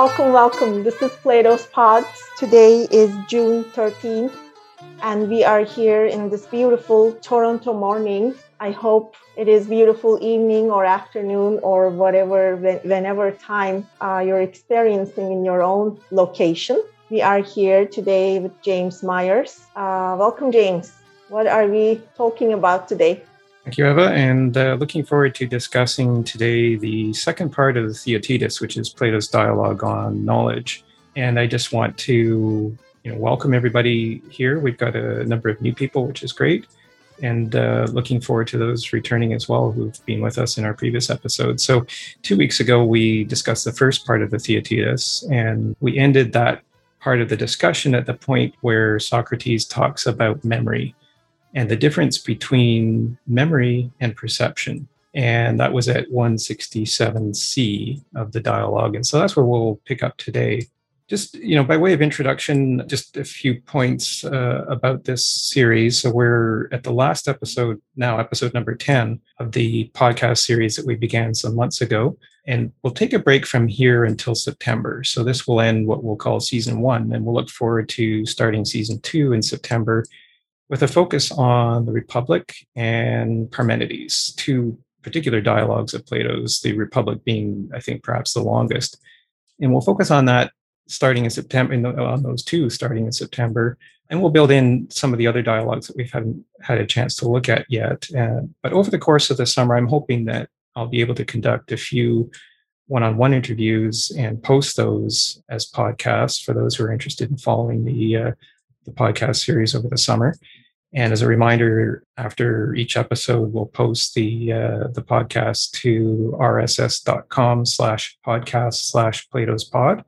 Welcome, welcome. This is Plato's Pods. Today is June 13th, and we are here in this beautiful Toronto morning. I hope it is beautiful evening or afternoon or whatever, whenever time you're experiencing in your own location. We are here today with James Myers. Welcome, James. What are we talking about today? Thank you, Eva, and looking forward to discussing today the second part of the Theaetetus, which is Plato's dialogue on knowledge. And I just want to welcome everybody here. We've got a number of new people, which is great, and looking forward to those returning as well who've been with us in our previous episode. So 2 weeks ago, we discussed the first part of the Theaetetus, and we ended that part of the discussion at the point where Socrates talks about memory and the difference between memory and perception. And that was at 167C of the dialogue. And so that's where we'll pick up today. Just, by way of introduction, just a few points about this series. So we're at the last episode now, episode number 10 of the podcast series that we began some months ago. And we'll take a break from here until September. So this will end what we'll call season 1. And we'll look forward to starting season 2 in September, with a focus on the Republic and Parmenides, two particular dialogues of Plato's, the Republic being, I think, perhaps the longest. And we'll focus on that starting in September, on those two starting in September. And we'll build in some of the other dialogues that we haven't had a chance to look at yet. But over the course of the summer, I'm hoping that I'll be able to conduct a few one-on-one interviews and post those as podcasts for those who are interested in following the podcast series over the summer. And as a reminder, after each episode, we'll post the podcast to rss.com/podcast/Plato's Pod.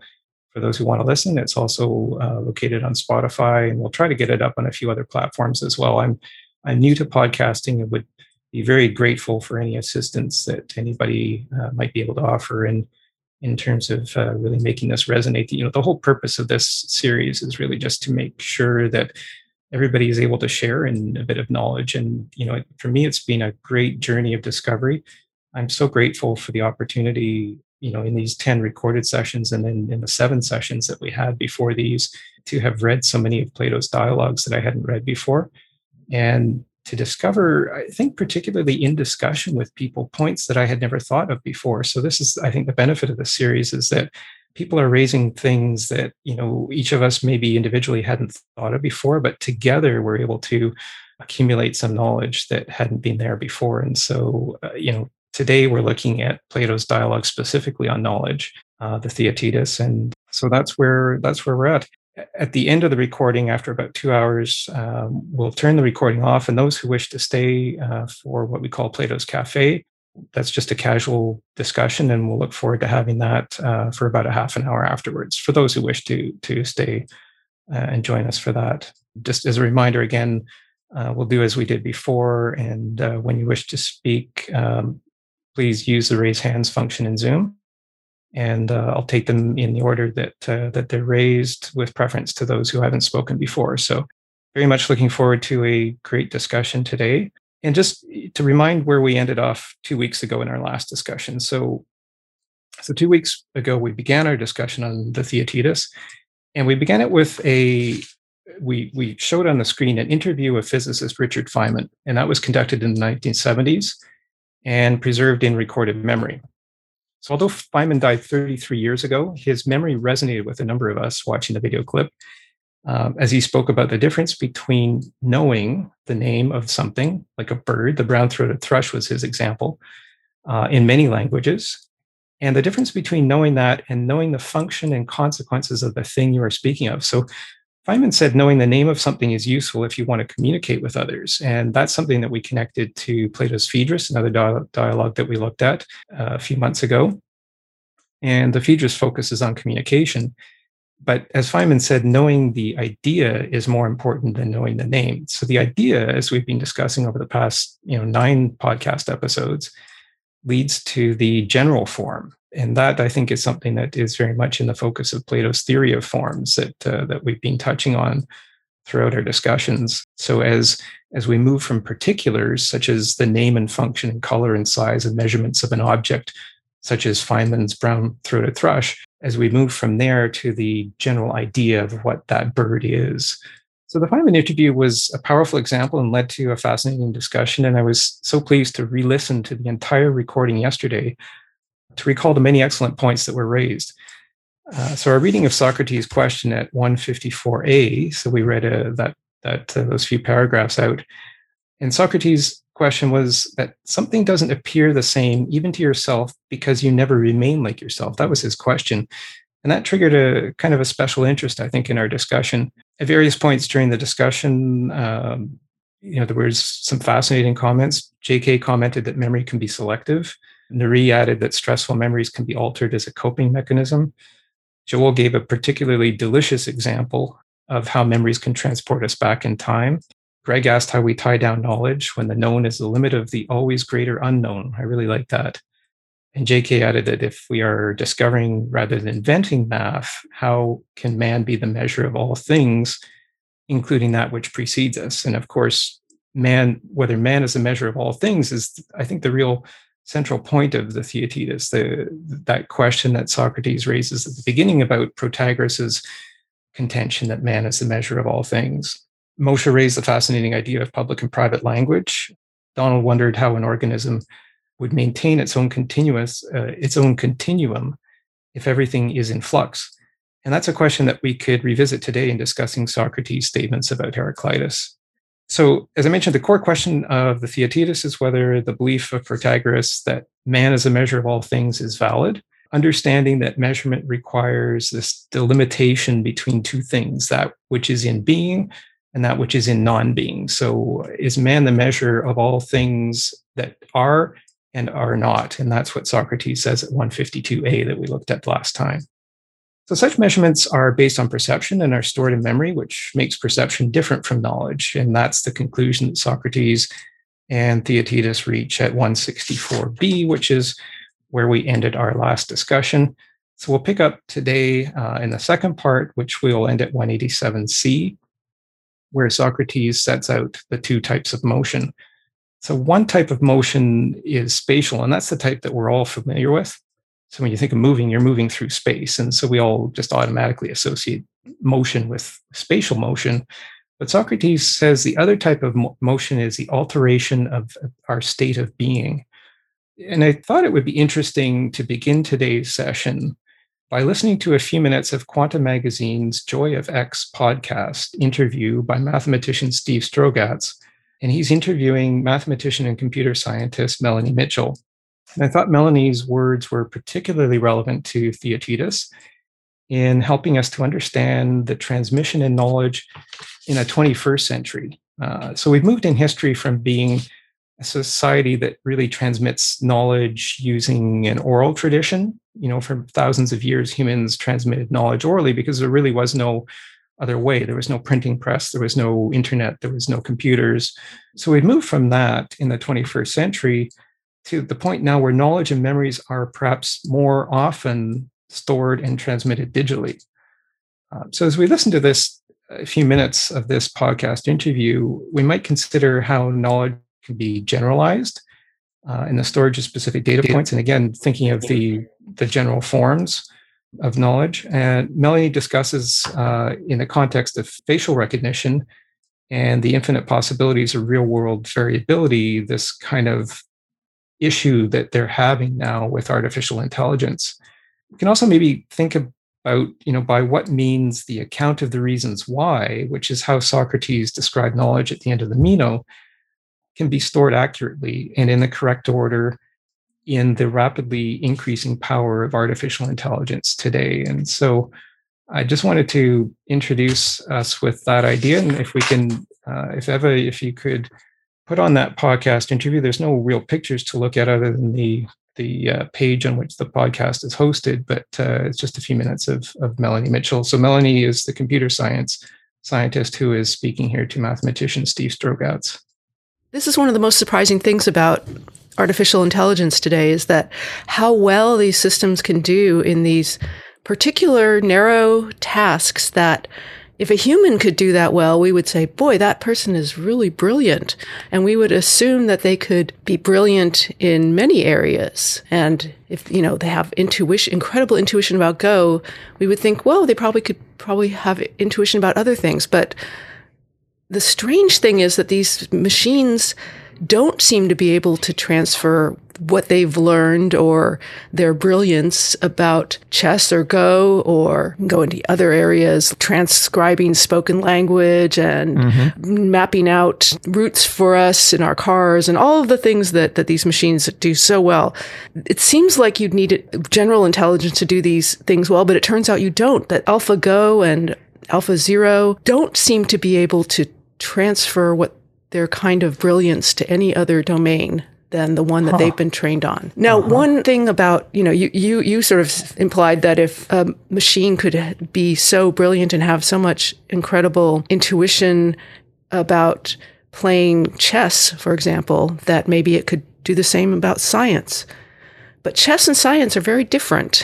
For those who want to listen, it's also located on Spotify, and we'll try to get it up on a few other platforms as well. I'm new to podcasting and would be very grateful for any assistance that anybody might be able to offer in terms of really making this resonate. The whole purpose of this series is really just to make sure that everybody is able to share in a bit of knowledge. And, for me, it's been a great journey of discovery. I'm so grateful for the opportunity, in these 10 recorded sessions and then in the 7 sessions that we had before these, to have read so many of Plato's dialogues that I hadn't read before. And to discover, I think, particularly in discussion with people, points that I had never thought of before. So this is, I think, the benefit of the series is that people are raising things that, each of us maybe individually hadn't thought of before, but together we're able to accumulate some knowledge that hadn't been there before. And so, today we're looking at Plato's dialogue specifically on knowledge, the Theaetetus. And so that's where we're at. At the end of the recording, after about 2 hours, we'll turn the recording off. And those who wish to stay for what we call Plato's Cafe, that's just a casual discussion. And we'll look forward to having that for about a half an hour afterwards, for those who wish to stay and join us for that. Just as a reminder, again, we'll do as we did before. And when you wish to speak, please use the raise hands function in Zoom. And I'll take them in the order that they're raised, with preference to those who haven't spoken before. So very much looking forward to a great discussion today. And just to remind where we ended off 2 weeks ago in our last discussion. So 2 weeks ago, we began our discussion on the Theaetetus. And we began it with we showed on the screen an interview of physicist Richard Feynman. And that was conducted in the 1970s and preserved in recorded memory. So although Feynman died 33 years ago, his memory resonated with a number of us watching the video clip as he spoke about the difference between knowing the name of something, like a bird, the brown-throated thrush was his example, in many languages, and the difference between knowing that and knowing the function and consequences of the thing you are speaking of. So Feynman said knowing the name of something is useful if you want to communicate with others. And that's something that we connected to Plato's Phaedrus, another dialogue that we looked at a few months ago. And the Phaedrus focuses on communication. But as Feynman said, knowing the idea is more important than knowing the name. So the idea, as we've been discussing over the past 9 podcast episodes, leads to the general form. And that, I think, is something that is very much in the focus of Plato's theory of forms that we've been touching on throughout our discussions. So as we move from particulars, such as the name and function and color and size and measurements of an object, such as Feynman's brown-throated thrush, as we move from there to the general idea of what that bird is. So the Feynman interview was a powerful example and led to a fascinating discussion. And I was so pleased to re-listen to the entire recording yesterday to recall the many excellent points that were raised. So our reading of Socrates' question at 154a, so we read those few paragraphs out, and Socrates' question was that something doesn't appear the same even to yourself because you never remain like yourself. That was his question. And that triggered a kind of a special interest, I think, in our discussion. At various points during the discussion, there was some fascinating comments. JK commented that memory can be selective. Nuri added that stressful memories can be altered as a coping mechanism. Joel gave a particularly delicious example of how memories can transport us back in time. Greg asked how we tie down knowledge when the known is the limit of the always greater unknown. I really like that. And JK added that if we are discovering rather than inventing math, how can man be the measure of all things, including that which precedes us? And of course, whether man is the measure of all things is, I think, the real central point of the Theaetetus, that question that Socrates raises at the beginning about Protagoras' contention that man is the measure of all things. Moshe raised the fascinating idea of public and private language. Donald wondered how an organism would maintain its own continuum if everything is in flux. And that's a question that we could revisit today in discussing Socrates' statements about Heraclitus. So, as I mentioned, the core question of the Theaetetus is whether the belief of Protagoras that man is a measure of all things is valid, understanding that measurement requires this delimitation between two things, that which is in being and that which is in non-being. So, is man the measure of all things that are and are not? And that's what Socrates says at 152a that we looked at last time. So such measurements are based on perception and are stored in memory, which makes perception different from knowledge. And that's the conclusion that Socrates and Theaetetus reach at 164b, which is where we ended our last discussion. So we'll pick up today in the second part, which will end at 187c, where Socrates sets out the two types of motion. So one type of motion is spatial, and that's the type that we're all familiar with. So when you think of moving, you're moving through space. And so we all just automatically associate motion with spatial motion. But Socrates says the other type of motion is the alteration of our state of being. And I thought it would be interesting to begin today's session by listening to a few minutes of Quanta Magazine's Joy of X podcast interview by mathematician Steve Strogatz. And he's interviewing mathematician and computer scientist Melanie Mitchell. And I thought Melanie's words were particularly relevant to Theaetetus in helping us to understand the transmission in knowledge in a 21st century. So we've moved in history from being a society that really transmits knowledge using an oral tradition. For thousands of years, humans transmitted knowledge orally because there really was no other way. There was no printing press, there was no internet, there was no computers. So we'd moved from that in the 21st century to the point now where knowledge and memories are perhaps more often stored and transmitted digitally. So as we listen to this, a few minutes of this podcast interview, we might consider how knowledge can be generalized in the storage of specific data points. And again, thinking of the general forms of knowledge. And Melanie discusses in the context of facial recognition and the infinite possibilities of real world variability, this kind of issue that they're having now with artificial intelligence. We can also maybe think about, by what means the account of the reasons why, which is how Socrates described knowledge at the end of the Meno, can be stored accurately and in the correct order in the rapidly increasing power of artificial intelligence today. And so I just wanted to introduce us with that idea. And if we can, if Eva, if you could put on that podcast interview, there's no real pictures to look at other than the page on which the podcast is hosted, but it's just a few minutes of Melanie Mitchell. So Melanie is the computer scientist who is speaking here to mathematician Steve Strogatz. This is one of the most surprising things about artificial intelligence today is that how well these systems can do in these particular narrow tasks that If a human could do that well, we would say, boy, that person is really brilliant. And we would assume that they could be brilliant in many areas. And if, you know, they have intuition, incredible intuition about Go, we would think, well, they could probably have intuition about other things. But the strange thing is that these machines don't seem to be able to transfer what they've learned or their brilliance about chess or Go, or go into other areas, transcribing spoken language and mapping out routes for us in our cars and all of the things that these machines do so well. It seems like you'd need general intelligence to do these things well, but it turns out you don't. That AlphaGo and AlphaZero don't seem to be able to transfer what their kind of brilliance to any other domain than the one that they've been trained on. Now, one thing about, you know, you sort of implied that if a machine could be so brilliant and have so much incredible intuition about playing chess, for example, that maybe it could do the same about science. But chess and science are very different.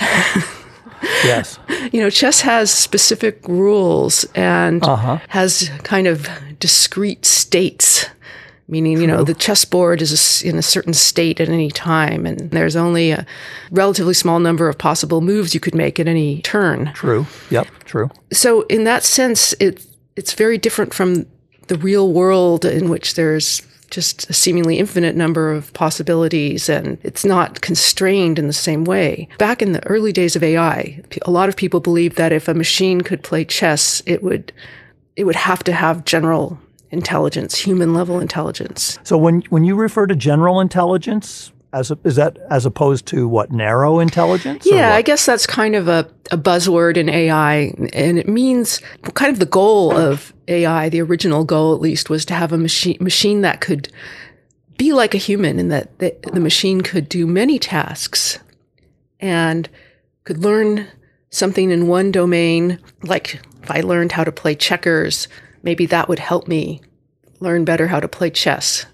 Yes. You know, chess has specific rules and has kind of discrete states. Meaning, you know, the chessboard is in a certain state at any time, and there's only a relatively small number of possible moves you could make at any turn. True. Yep. True. So in that sense, it's very different from the real world, in which there's just a seemingly infinite number of possibilities, and it's not constrained in the same way. Back in the early days of AI, a lot of people believed that if a machine could play chess, it would have to have general intelligence, human level intelligence. So when you refer to general intelligence, is that as opposed to what, narrow intelligence? Yeah, I guess that's kind of a buzzword in AI, and it means kind of the goal of AI, the original goal at least, was to have a machine that could be like a human, in that the machine could do many tasks and could learn something in one domain. Like if I learned how to play checkers, maybe that would help me learn better how to play chess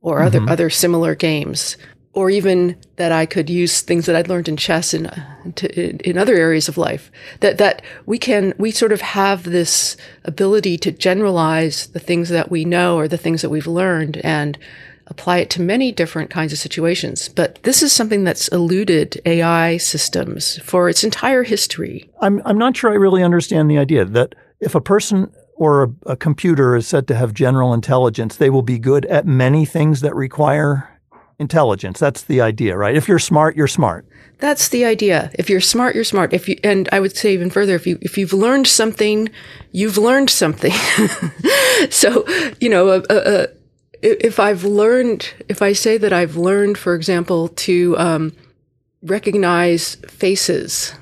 or other similar games, or even that I could use things that I'd learned in chess in other areas of life. That we sort of have this ability to generalize the things that we know or the things that we've learned and apply it to many different kinds of situations. But this is something that's eluded AI systems for its entire history. I'm not sure I really understand the idea that if a person or a computer is said to have general intelligence, they will be good at many things that require intelligence. That's the idea, right? If you're smart, you're smart. That's the idea. If you're smart, you're smart. And I would say even further, if you've learned something, you've learned something. So, you know, if I say that I've learned, for example, to recognize faces.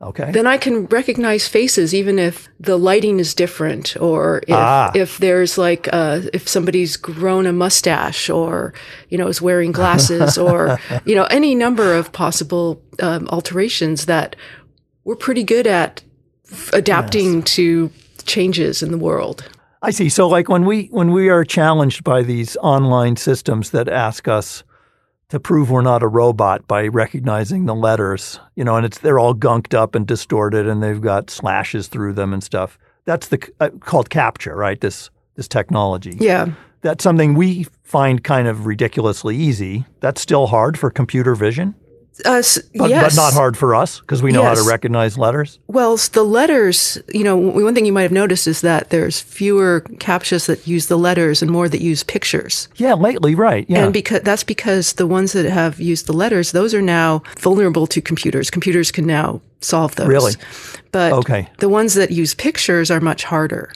Okay. Then I can recognize faces even if the lighting is different, or if there's like if somebody's grown a mustache, or you know is wearing glasses, or you know any number of possible alterations that we're pretty good at adapting to changes in the world. I see. So like when we are challenged by these online systems that ask us to prove we're not a robot by recognizing the letters, you know, and they're all gunked up and distorted, and they've got slashes through them and stuff. That's called CAPTCHA, right? This technology. Yeah, that's something we find kind of ridiculously easy. That's still hard for computer vision. Yes. But not hard for us because we know how to recognize letters. Well, the letters, you know, one thing you might have noticed is that there's fewer CAPTCHAs that use the letters and more that use pictures. Yeah, lately, right. Yeah. And that's because the ones that have used the letters, those are now vulnerable to computers. Computers can now solve those. Really? But the ones that use pictures are much harder.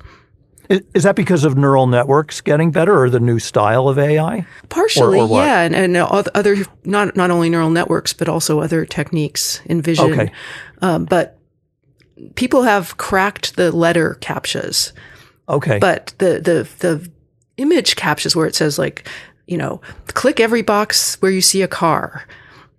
Is that because of neural networks getting better, or the new style of AI? Partially, or yeah, and other not only neural networks but also other techniques in vision. Okay. But people have cracked the letter CAPTCHAs. Okay. But the image CAPTCHAs, where it says like, you know, click every box where you see a car.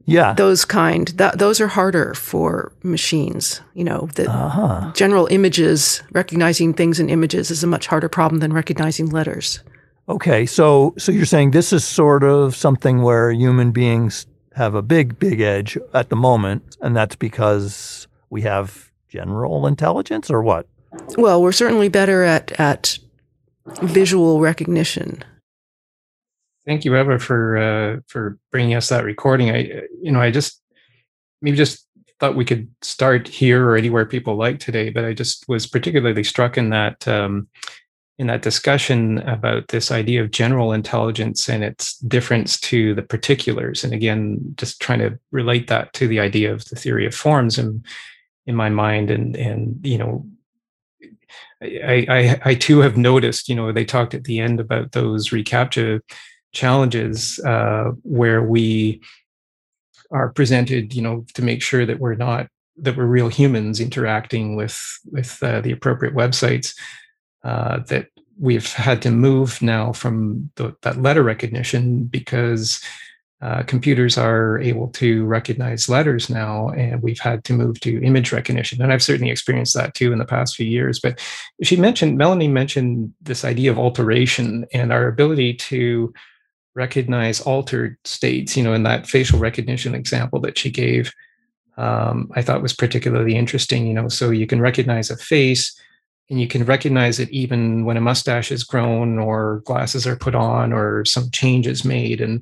Yeah. Those kind. Those are harder for machines. You know, the general images, recognizing things in images is a much harder problem than recognizing letters. Okay. So you're saying this is sort of something where human beings have a big, big edge at the moment, and that's because we have general intelligence, or what? Well, we're certainly better at visual recognition. Thank you, Eva, for bringing us that recording. I just thought we could start here or anywhere people like today, but I just was particularly struck in that discussion about this idea of general intelligence and its difference to the particulars. And again, just trying to relate that to the idea of the theory of forms in my mind. And you know, I too have noticed, you know, they talked at the end about those reCAPTCHA challenges where we are presented, you know, to make sure that we're real humans interacting with the appropriate websites. That we've had to move now from that letter recognition because computers are able to recognize letters now, and we've had to move to image recognition. And I've certainly experienced that too in the past few years. But Melanie mentioned this idea of alteration and our ability to recognize altered states, you know, in that facial recognition example that she gave, I thought was particularly interesting, you know, so you can recognize a face. And you can recognize it even when a mustache is grown or glasses are put on or some change is made. And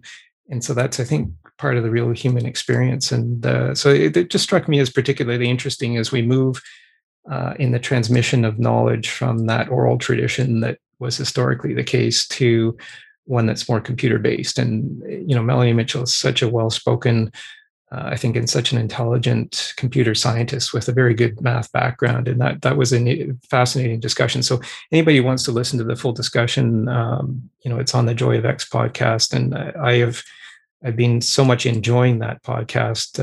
so that's, I think, part of the real human experience. And so it just struck me as particularly interesting as we move in the transmission of knowledge from that oral tradition that was historically the case to one that's more computer-based. And, you know, Melanie Mitchell is such a well-spoken I think, and such an intelligent computer scientist with a very good math background. And that was a fascinating discussion. So anybody who wants to listen to the full discussion, you know, it's on the Joy of X podcast. And I've been so much enjoying that podcast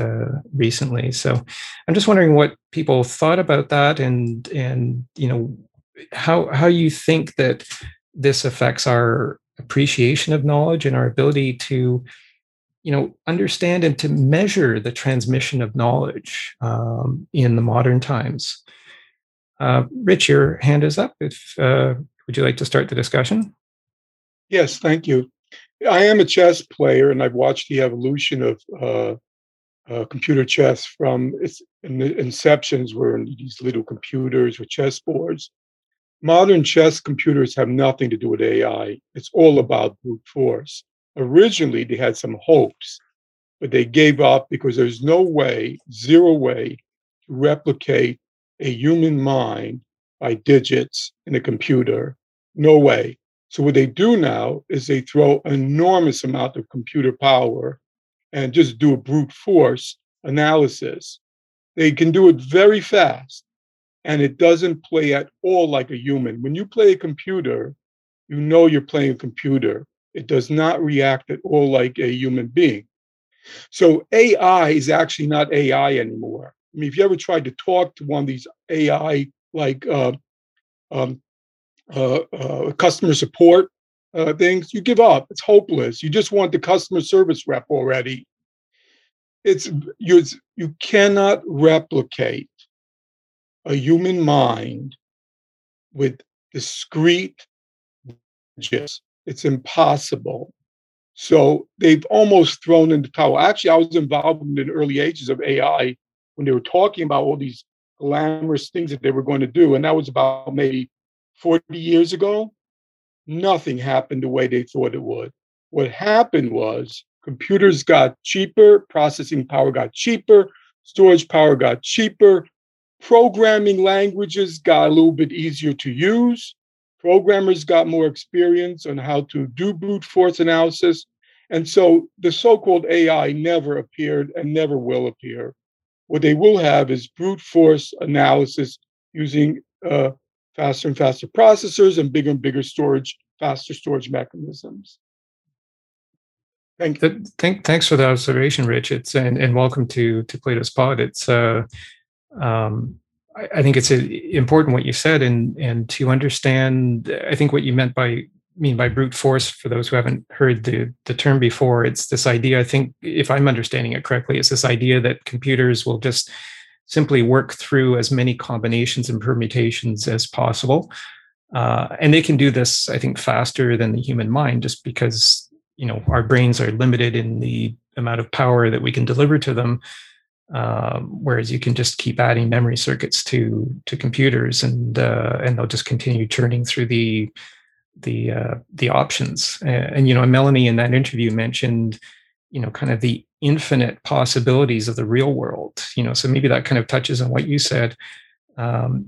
recently. So I'm just wondering what people thought about that and you know, how you think that this affects our appreciation of knowledge and our ability to, you know, understand and to measure the transmission of knowledge in the modern times. Rich, your hand is up. Would you like to start the discussion? Yes, thank you. I am a chess player, and I've watched the evolution of computer chess from its inceptions, were these little computers with chessboards. Modern chess computers have nothing to do with AI. It's all about brute force. Originally, they had some hopes, but they gave up because there's no way, zero way, to replicate a human mind by digits in a computer. No way. So what they do now is they throw enormous amount of computer power and just do a brute force analysis. They can do it very fast, and it doesn't play at all like a human. When you play a computer, you know you're playing a computer. It does not react at all like a human being. So AI is actually not AI anymore. I mean, if you ever tried to talk to one of these AI-like customer support things, you give up. It's hopeless. You just want the customer service rep already. You cannot replicate a human mind with discrete digits. It's impossible. So they've almost thrown in the towel. Actually, I was involved in the early ages of AI when they were talking about all these glamorous things that they were going to do. And that was about maybe 40 years ago. Nothing happened the way they thought it would. What happened was computers got cheaper, processing power got cheaper, storage power got cheaper, programming languages got a little bit easier to use. Programmers got more experience on how to do brute force analysis. And so the so-called AI never appeared and never will appear. What they will have is brute force analysis using faster and faster processors and bigger storage, faster storage mechanisms. Thanks for the observation, Rich. And welcome to Plato's Pod. It's I think it's important what you said, and to understand, I think what you mean by brute force, for those who haven't heard the term before, it's this idea, I think, if I'm understanding it correctly, it's this idea that computers will just simply work through as many combinations and permutations as possible. And they can do this, I think, faster than the human mind, just because, you know, our brains are limited in the amount of power that we can deliver to them. Whereas you can just keep adding memory circuits to computers, and they'll just continue churning through the options. And you know, Melanie in that interview mentioned, you know, kind of the infinite possibilities of the real world. You know, so maybe that kind of touches on what you said.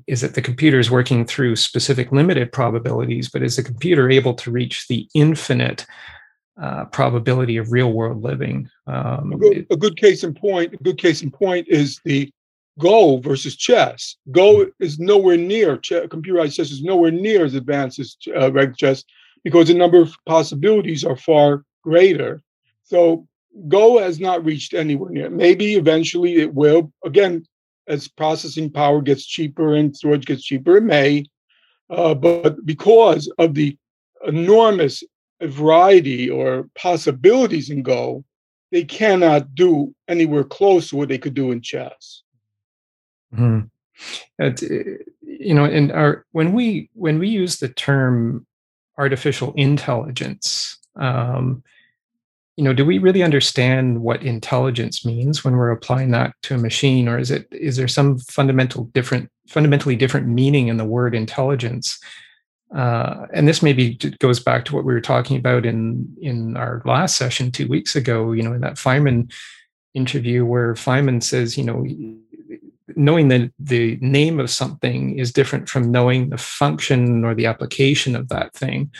Is that the computer is working through specific limited probabilities, but is the computer able to reach the infinite probability of real world living? A good case in point is the Go versus chess. Go is nowhere near, computerized chess is nowhere near as advanced as regular chess, because the number of possibilities are far greater. So Go has not reached anywhere near. Maybe eventually it will. Again, as processing power gets cheaper and storage gets cheaper, it may. But because of the enormous variety or possibilities in Go, they cannot do anywhere close to what they could do in chess. Mm-hmm. You know, and when we use the term artificial intelligence, you know, do we really understand what intelligence means when we're applying that to a machine, or is there some fundamentally different meaning in the word intelligence? And this maybe goes back to what we were talking about in our last session 2 weeks ago, you know, in that Feynman interview where Feynman says, you know, knowing the name of something is different from knowing the function or the application of that thing.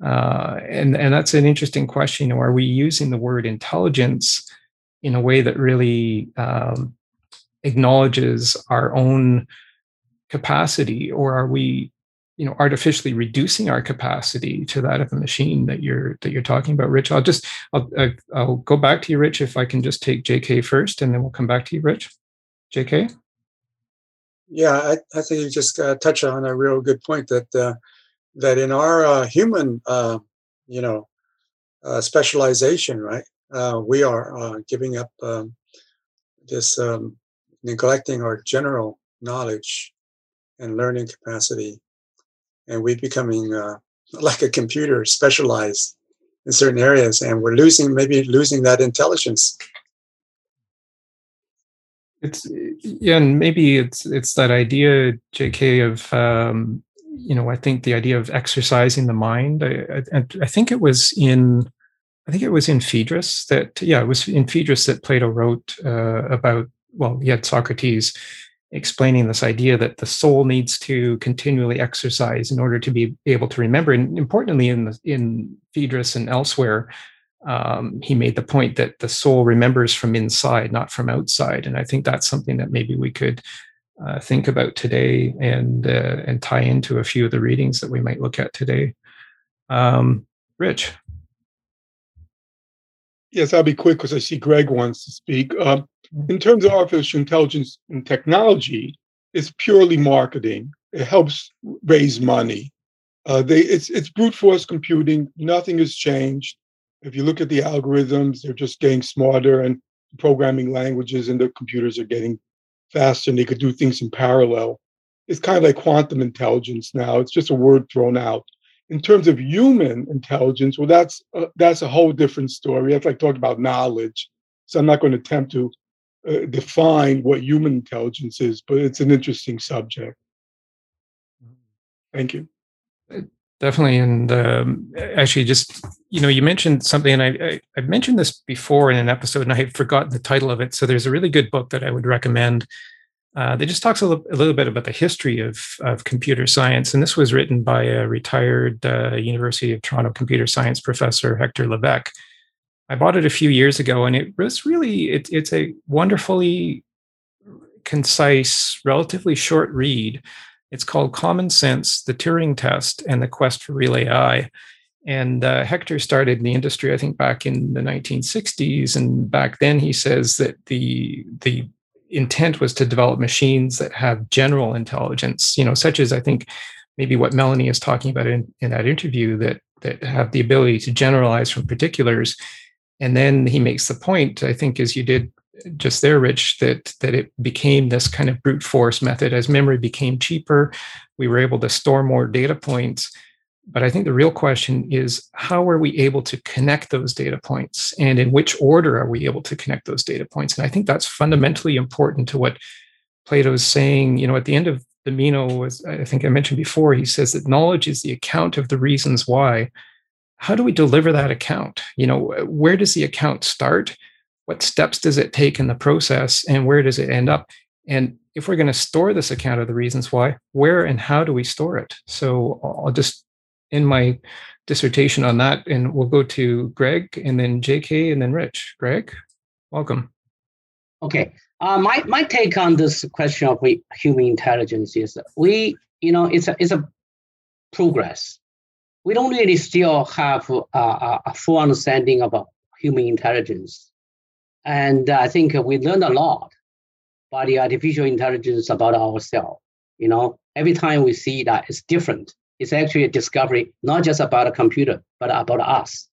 And that's an interesting question. You know, are we using the word intelligence in a way that really acknowledges our own capacity, or are we, you know, artificially reducing our capacity to that of a machine that you're talking about, Rich? I'll go back to you, Rich, if I can just take JK first, and then we'll come back to you, Rich. JK? Yeah, I think you just touched on a real good point that in our human, specialization, right? We are giving up neglecting our general knowledge and learning capacity, and we're becoming like a computer, specialized in certain areas, and we're losing that intelligence. And maybe it's that idea, JK, of I think the idea of exercising the mind. I think it was in Phaedrus that Plato wrote about. Well, he had Socrates explaining this idea that the soul needs to continually exercise in order to be able to remember. And importantly, in Phaedrus and elsewhere, he made the point that the soul remembers from inside, not from outside. And I think that's something that maybe we could think about today and tie into a few of the readings that we might look at today. Rich. Yes, I'll be quick because I see Greg wants to speak. In terms of artificial intelligence and technology, it's purely marketing. It helps raise money. It's brute force computing. Nothing has changed. If you look at the algorithms, they're just getting smarter, and programming languages and the computers are getting faster, and they could do things in parallel. It's kind of like quantum intelligence now. It's just a word thrown out. In terms of human intelligence, well, that's a whole different story. That's like talking about knowledge. So I'm not going to attempt to define what human intelligence is, but it's an interesting subject. Thank you. Definitely. And actually, just, you know, you mentioned something, and I've mentioned this before in an episode, and I had forgotten the title of it. So there's a really good book that I would recommend that just talks a little bit about the history of computer science. And this was written by a retired University of Toronto computer science professor, Hector Levesque. I bought it a few years ago, and it was really, it's a wonderfully concise, relatively short read. It's called Common Sense, the Turing Test, and the Quest for Real AI. And Hector started in the industry, I think, back in the 1960s. And back then, he says that the intent was to develop machines that have general intelligence, you know, such as, I think, maybe what Melanie is talking about in that interview, that have the ability to generalize from particulars. And then he makes the point, I think, as you did just there, Rich, that it became this kind of brute force method. As memory became cheaper, we were able to store more data points. But I think the real question is, how are we able to connect those data points? And in which order are we able to connect those data points? And I think that's fundamentally important to what Plato's saying. You know, at the end of the Meno, as I think I mentioned before, he says that knowledge is the account of the reasons why. How do we deliver that account? You know, where does the account start? What steps does it take in the process? And where does it end up? And if we're going to store this account of the reasons why, where and how do we store it? So I'll just end my dissertation on that, and we'll go to Greg, and then JK, and then Rich. Greg, welcome. Okay. My take on this question of human intelligence is it's a progress. We don't really still have a full understanding of human intelligence. And I think we learned a lot by the artificial intelligence about ourselves. You know, every time we see that it's different, it's actually a discovery, not just about a computer, but about us,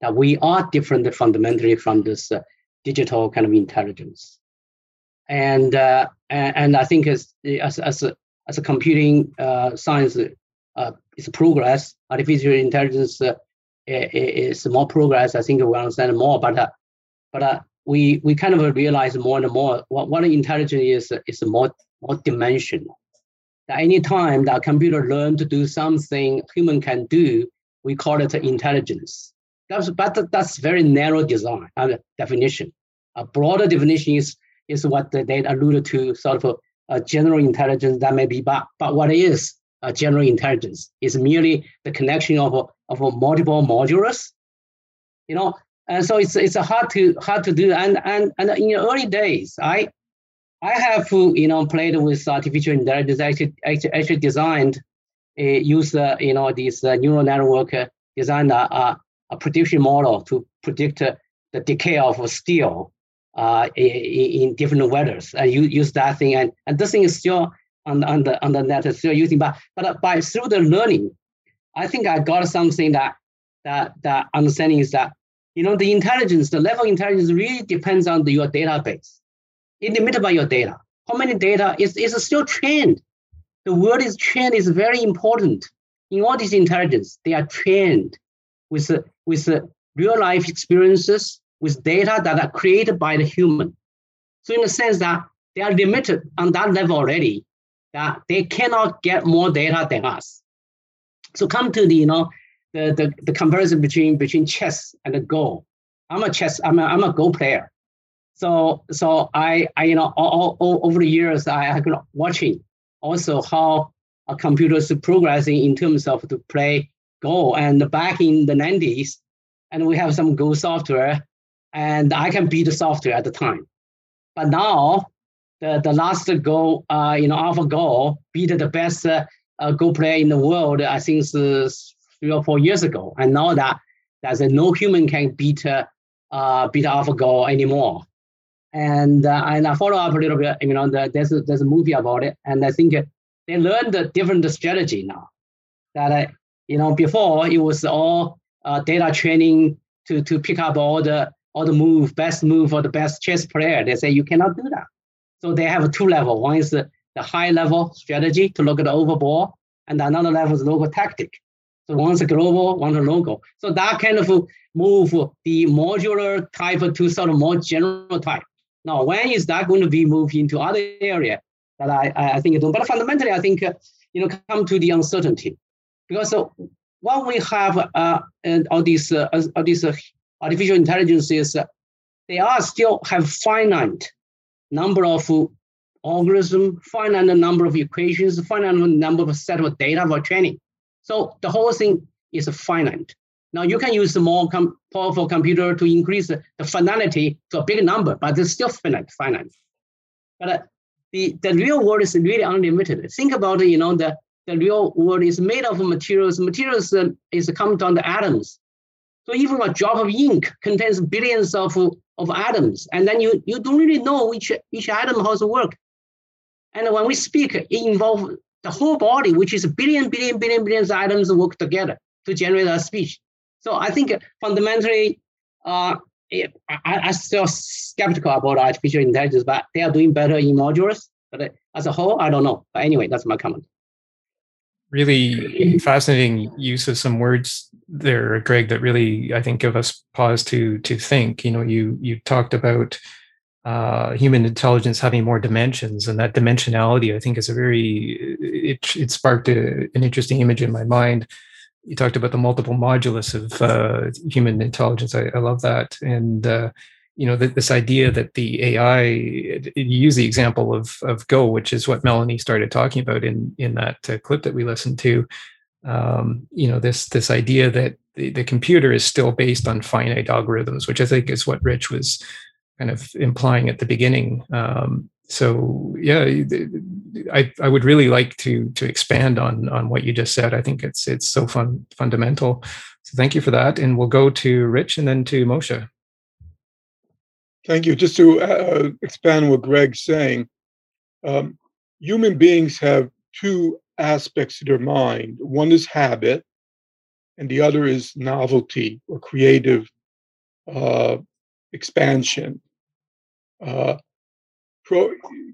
that we are different fundamentally from this digital kind of intelligence. And I think as a computing science is progress, artificial intelligence is more progress. I think we understand more, but we kind of realize more and more what intelligence is more dimensional. That any time that a computer learns to do something human can do, we call it intelligence. That's very narrow design definition. A broader definition is what they alluded to, sort of a general intelligence that may be, but what is a general intelligence is merely the connection of multiple modulus, you know. And so it's hard to do. And in the early days, I have, you know, played with artificial intelligence. Actually designed, used these neural network designed a prediction model to predict the decay of steel in different weathers. And you use that thing, and this thing is still on the net, still using. But by through the learning, I think I got something that understanding is that, you know, the intelligence, the level of intelligence really depends on your database. It's limited by your data. How many data is still trained? The word is trained is very important. In all this intelligence, they are trained with real life experiences, with data that are created by the human. So in the sense that they are limited on that level already, that they cannot get more data than us. So come to the comparison between chess and the Go. I'm a Go player. So I all over the years I have been watching also how a computer is progressing in terms of to play Go. And back in the 90s, and we have some Go software, and I can beat the software at the time. But now the last Go, AlphaGo beat the best Go player in the world, I think, 3 or 4 years ago. And now that no human can beat AlphaGo anymore. And I follow up a little bit, there's a movie about it. And I think they learned a different strategy now. That, before it was all data training to pick up all the best move or the best chess player. They say you cannot do that. So they have 2 levels. One is the high level strategy to look at the overball, and another level is local tactic. So one's a global, one's a local. So that kind of move the modular type to sort of more general type. Now, when is that going to be moved into other area that I think it don't? But fundamentally, I think, come to the uncertainty. Because what we have all these artificial intelligences, they are still have finite number of algorithms, finite number of equations, finite number of set of data for training. So the whole thing is finite. Now you can use a more powerful computer to increase the finality to a big number, but it's still finite. But the real world is really unlimited. Think about it, the real world is made of materials. Materials is come down to atoms. So even a drop of ink contains billions of atoms, and then you don't really know which atom how to work. And when we speak, it involves the whole body, which is billions of atoms work together to generate a speech. So I think fundamentally, I'm still skeptical about artificial intelligence, but they are doing better in modules. But as a whole, I don't know. But anyway, that's my comment. really fascinating use of some words there, Greg, that really, I think, give us pause to think. You know, you talked about human intelligence having more dimensions, and that dimensionality, I think, is a very, it sparked an interesting image in my mind. You talked about the multiple modulus of human intelligence. I love that. And, you know, this idea that the AI, you use the example of Go, which is what Melanie started talking about in that clip that we listened to. You know, this idea that the computer is still based on finite algorithms, which I think is what Rich was kind of implying at the beginning. So yeah, I would really like to expand on what you just said. I think it's so fundamental. So thank you for that. And we'll go to Rich and then to Moshe. Thank you. Just to expand what Greg's saying, human beings have two aspects to their mind. One is habit, and the other is novelty or creative expansion.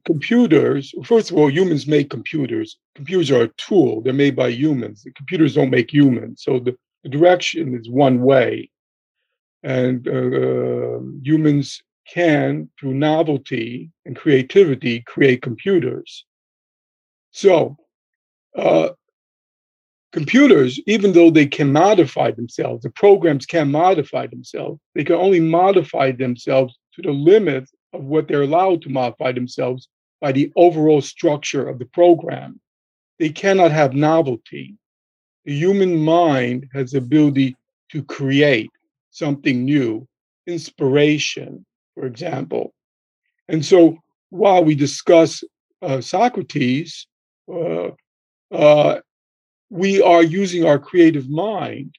Computers, first of all, humans make computers. Computers are a tool. They're made by humans. The computers don't make humans. So the direction is one way. And humans can, through novelty and creativity, create computers. So computers, even though they can modify themselves, the programs can modify themselves, they can only modify themselves to the limit of what they're allowed to modify themselves by the overall structure of the program. They cannot have novelty. The human mind has the ability to create something new, inspiration, for example. And so while we discuss Socrates, we are using our creative mind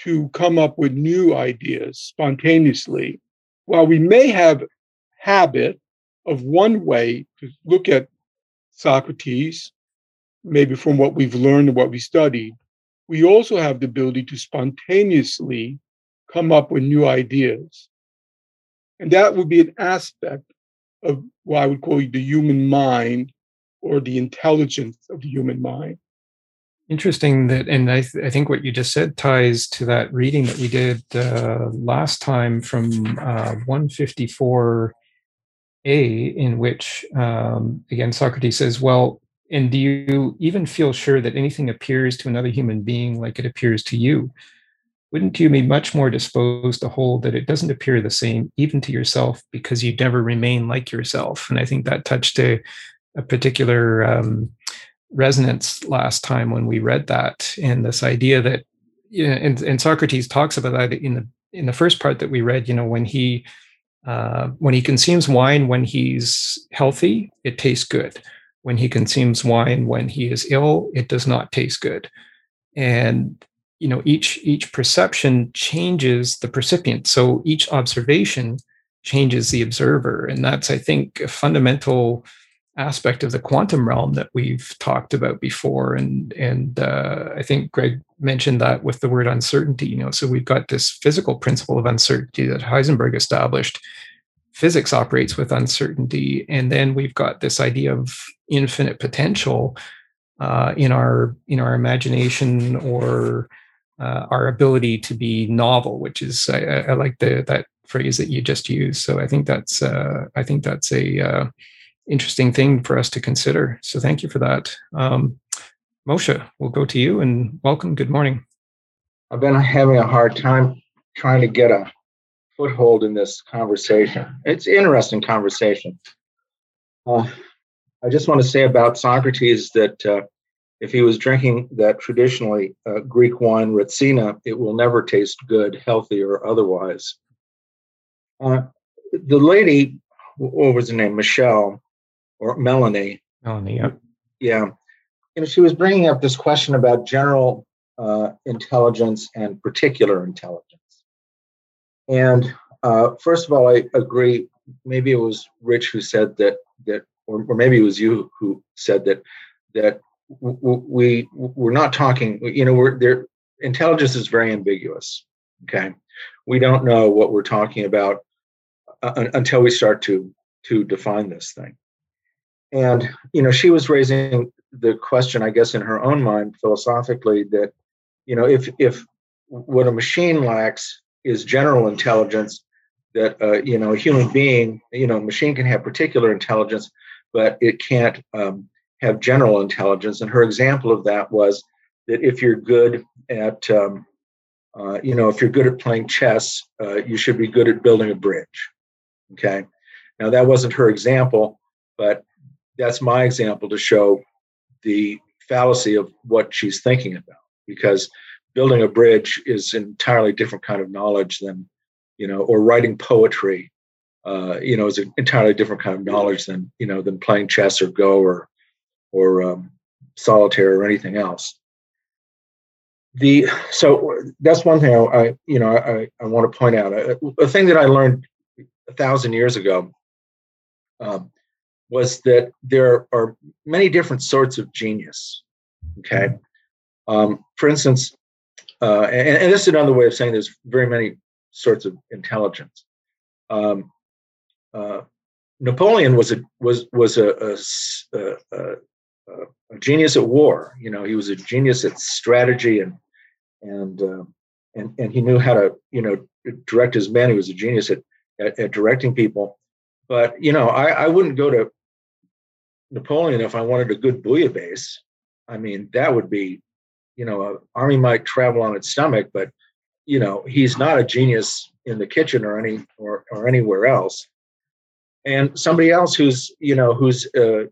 to come up with new ideas spontaneously. While we may have habit of one way to look at Socrates, maybe from what we've learned and what we studied, we also have the ability to spontaneously come up with new ideas. And that would be an aspect of what I would call the human mind or the intelligence of the human mind. Interesting that, and I think what you just said ties to that reading that we did last time from 154a, in which, again, Socrates says, well, and do you even feel sure that anything appears to another human being like it appears to you? Wouldn't you be much more disposed to hold that it doesn't appear the same even to yourself because you never remain like yourself? And I think that touched a particular resonance last time when we read that, and this idea that, you know, and Socrates talks about that in the first part that we read, you know, when he consumes wine, when he's healthy, it tastes good. When he consumes wine, when he is ill, it does not taste good. And you know, each perception changes the percipient. So each observation changes the observer. And that's, I think, a fundamental aspect of the quantum realm that we've talked about before. And I think Greg mentioned that with the word uncertainty, you know, so we've got this physical principle of uncertainty that Heisenberg established. Physics operates with uncertainty. And then we've got this idea of infinite potential in our imagination, or our ability to be novel, which is I like that phrase that you just used. So I think that's a interesting thing for us to consider. So thank you for that, Moshe. We'll go to you and welcome. Good morning. I've been having a hard time trying to get a foothold in this conversation. It's an interesting conversation. I just want to say about Socrates that if he was drinking that traditionally Greek wine, Retsina, it will never taste good, healthy or otherwise. The lady, what was her name, Michelle or Melanie? Melanie, yeah. Yeah. You know, she was bringing up this question about general intelligence and particular intelligence. And first of all, I agree. Maybe it was Rich who said that or maybe it was you who said that we're not talking, you know, we're there. Intelligence is very ambiguous. Okay. We don't know what we're talking about until we start to define this thing. And, you know, she was raising the question, I guess, in her own mind philosophically that, you know, if what a machine lacks is general intelligence, that, you know, a human being, you know, a machine can have particular intelligence, but it can't have general intelligence. And her example of that was that if you're good at, you know, if you're good at playing chess, you should be good at building a bridge. Okay. Now, that wasn't her example, but that's my example to show the fallacy of what she's thinking about, because building a bridge is an entirely different kind of knowledge than, you know, or writing poetry, you know, is an entirely different kind of knowledge than, you know, than playing chess or Go or solitaire or anything else. So that's one thing I want to point out. A thing that I learned 1,000 years ago was that there are many different sorts of genius. Okay. For instance, and this is another way of saying there's very many sorts of intelligence. Napoleon was a genius at war. You know, he was a genius at strategy and he knew how to, you know, direct his men. He was a genius at directing people. But, you know, I wouldn't go to Napoleon if I wanted a good bouillabaisse. I mean, that would be, you know, an army might travel on its stomach, but, you know, he's not a genius in the kitchen or anywhere else. And somebody else who's a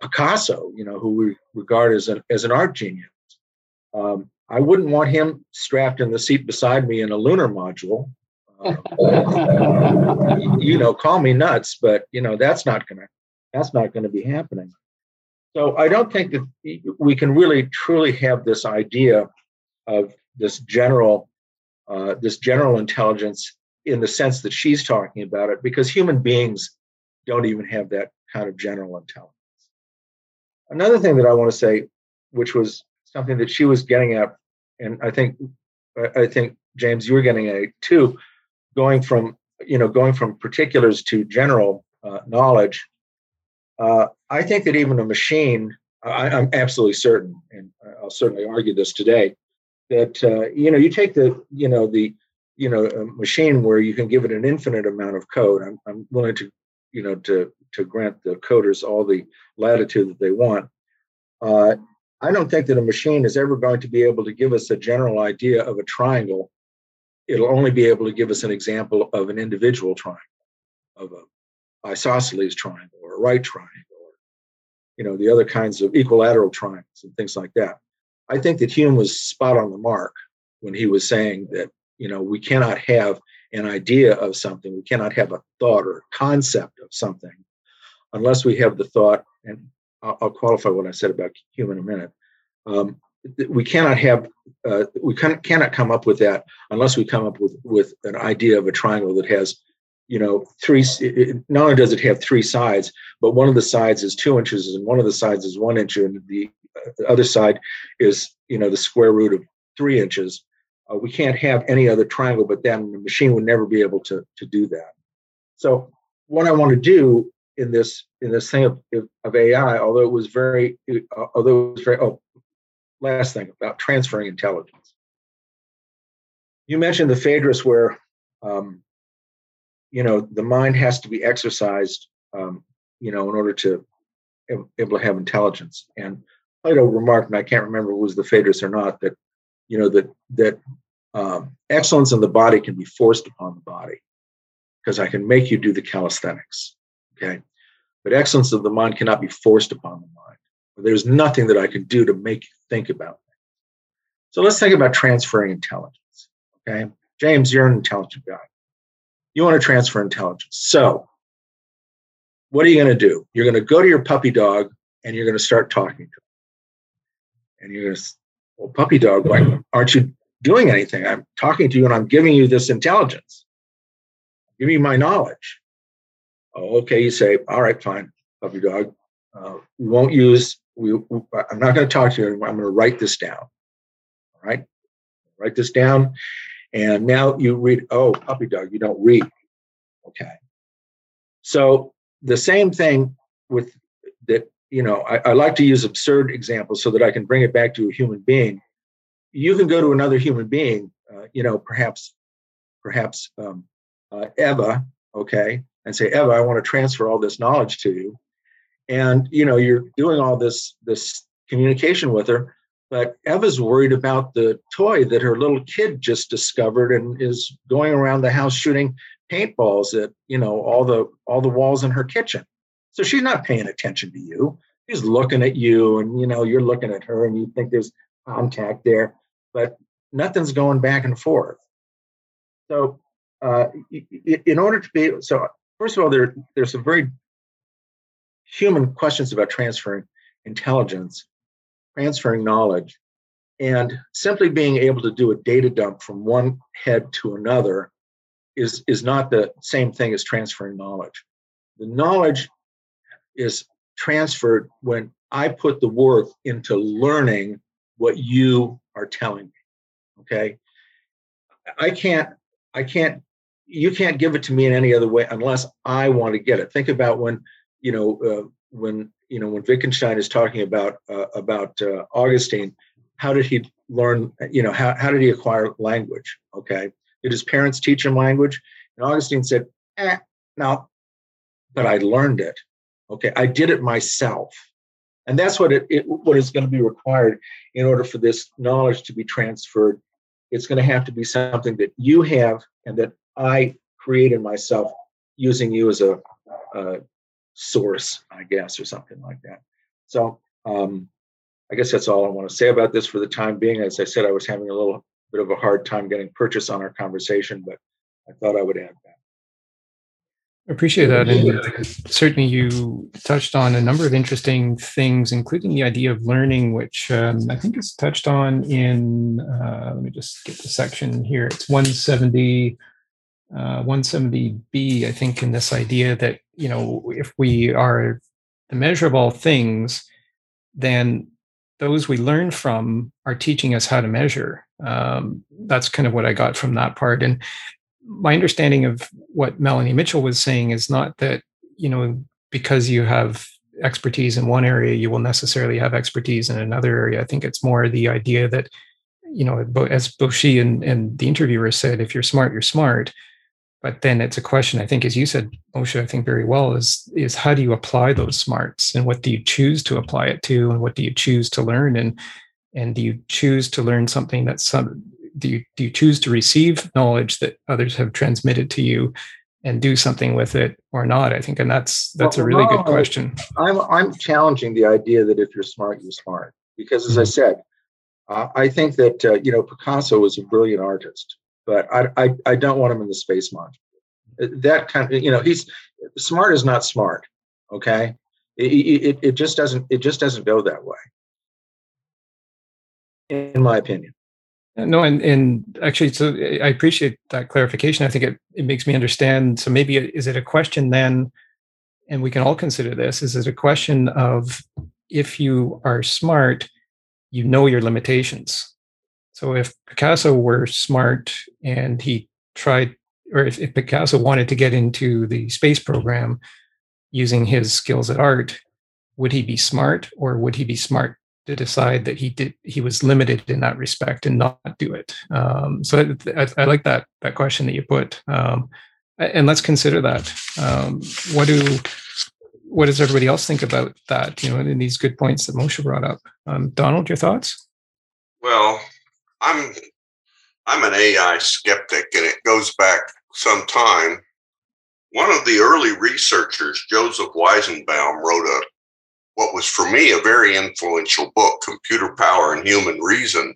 Picasso, you know, who we regard as an art genius. I wouldn't want him strapped in the seat beside me in a lunar module. You know, call me nuts, but you know that's not gonna be happening. So I don't think that we can really truly have this idea of this general intelligence in the sense that she's talking about it, because human beings don't even have that kind of general intelligence. Another thing that I want to say, which was something that she was getting at, and I think James, you were getting at too, going from particulars to general knowledge. I think that even a machine, I'm absolutely certain, and I'll certainly argue this today, that you take a machine where you can give it an infinite amount of code. I'm willing to grant the coders all the latitude that they want. I don't think that a machine is ever going to be able to give us a general idea of a triangle. It'll only be able to give us an example of an individual triangle, of a isosceles triangle or a right triangle, or, you know, the other kinds of equilateral triangles and things like that. I think that Hume was spot on the mark when he was saying that, you know, we cannot have an idea of something. We cannot have a thought or a concept of something unless we have the thought, and I'll qualify what I said about Hume in a minute. We cannot come up with that unless we come up with an idea of a triangle that has, you know, three. Not only does it have three sides, but one of the sides is 2 inches, and one of the sides is 1 inch, and the other side is, you know, the square root of 3 inches. We can't have any other triangle but that, and the machine would never be able to do that. So what I want to do in this thing of AI, last thing about transferring intelligence. You mentioned the Phaedrus, where, you know, the mind has to be exercised, you know, in order to be able to have intelligence. And Plato remarked, and I can't remember if it was the Phaedrus or not, that, you know, that excellence in the body can be forced upon the body, because I can make you do the calisthenics. Okay. But excellence of the mind cannot be forced upon the mind. There's nothing that I can do to make you think about things. So let's think about transferring intelligence. Okay. James, you're an intelligent guy. You want to transfer intelligence. So what are you going to do? You're going to go to your puppy dog and you're going to start talking to him. And you're going to say, well, puppy dog, why aren't you doing anything? I'm talking to you and I'm giving you this intelligence. Give me my knowledge. Okay, you say, all right, fine, puppy dog. I'm not going to talk to you anymore. I'm going to write this down. All right, write this down. And now you read. Oh, puppy dog, you don't read. Okay. So the same thing with that you know, I like to use absurd examples so that I can bring it back to a human being. You can go to another human being, you know, perhaps Eva, okay, and say, Eva, I want to transfer all this knowledge to you. And, you know, you're doing all this communication with her, but Eva's worried about the toy that her little kid just discovered and is going around the house shooting paintballs at, you know, all the walls in her kitchen. So she's not paying attention to you. She's looking at you and, you know, you're looking at her and you think there's contact there, but nothing's going back and forth. So in order to be, so first of all, there's some very human questions about transferring intelligence, transferring knowledge, and simply being able to do a data dump from one head to another is not the same thing as transferring knowledge. The knowledge is transferred when I put the work into learning what you are telling me, okay? I can't, you can't give it to me in any other way unless I want to get it. Think about when Wittgenstein is talking about Augustine, how did he learn, you know, how did he acquire language, okay? Did his parents teach him language? And Augustine said, no, but I learned it, okay? I did it myself. And that's what is going to be required in order for this knowledge to be transferred. It's going to have to be something that you have and that I created myself using you as a source, I guess, or something like that. So I guess that's all I want to say about this for the time being. As I said, I was having a little bit of a hard time getting purchase on our conversation, but I thought I would add that. I appreciate that. And certainly you touched on a number of interesting things, including the idea of learning, which I think is touched on in, let me just get the section here. It's 170B, I think, in this idea that, you know, if we are the measure of all things, then those we learn from are teaching us how to measure. That's kind of what I got from that part. And my understanding of what Melanie Mitchell was saying is not that, you know, because you have expertise in one area, you will necessarily have expertise in another area. I think it's more the idea that, you know, as both she and the interviewer said, if you're smart, you're smart. But then it's a question, I think, as you said, Moshe, I think very well, is how do you apply those smarts, and what do you choose to apply it to, and what do you choose to learn, and do you choose to learn something that's do you choose to receive knowledge that others have transmitted to you and do something with it or not? I think, and that's a really good question. I'm challenging the idea that if you're smart, you're smart. Because as I said, I think that, you know, Picasso was a brilliant artist, but I don't want him in the space module. That kind of, you know, he's smart is not smart. Okay. It just doesn't go that way, in my opinion. No, and actually, so I appreciate that clarification. I think it makes me understand. So maybe is it a question then, and we can all consider this, is it a question of if you are smart, you know your limitations. So if Picasso were smart and he tried, or if Picasso wanted to get into the space program using his skills at art, would he be smart, or would he be smart to decide that he was limited in that respect and not do it? So I like that question that you put, and let's consider that. What does everybody else think about that? You know, and these good points that Moshe brought up. Donald, your thoughts? Well, I'm an AI skeptic, and it goes back some time. One of the early researchers, Joseph Weisenbaum, wrote what was for me a very influential book, Computer Power and Human Reason,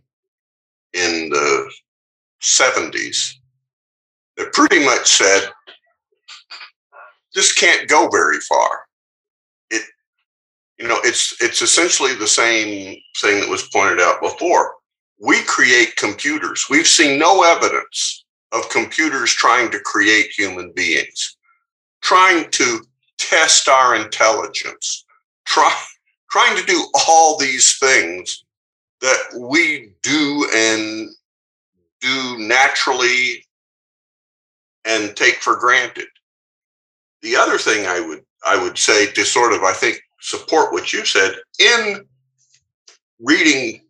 in the 70s, that pretty much said, this can't go very far. It, you know, it's essentially the same thing that was pointed out before. We create computers. We've seen no evidence of computers trying to create human beings, trying to test our intelligence, trying to do all these things that we do and do naturally and take for granted. The other thing I would say to sort of, I think, support what you said. In reading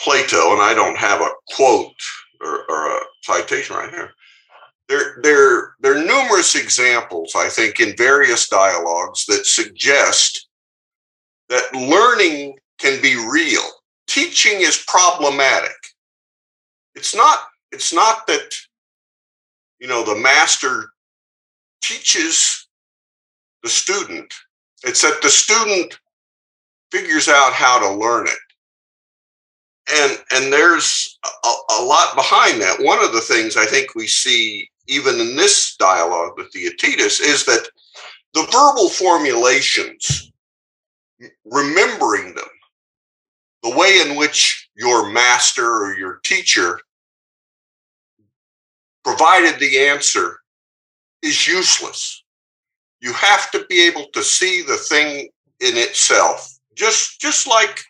Plato, and I don't have a quote or a citation right here, there are numerous examples, I think, in various dialogues that suggest that learning can be real. Teaching is problematic. It's not that, you know, the master teaches the student. It's that the student figures out how to learn it. And there's a lot behind that. One of the things I think we see even in this dialogue with Theaetetus is that the verbal formulations, remembering them, the way in which your master or your teacher provided the answer is useless. You have to be able to see the thing in itself. Just like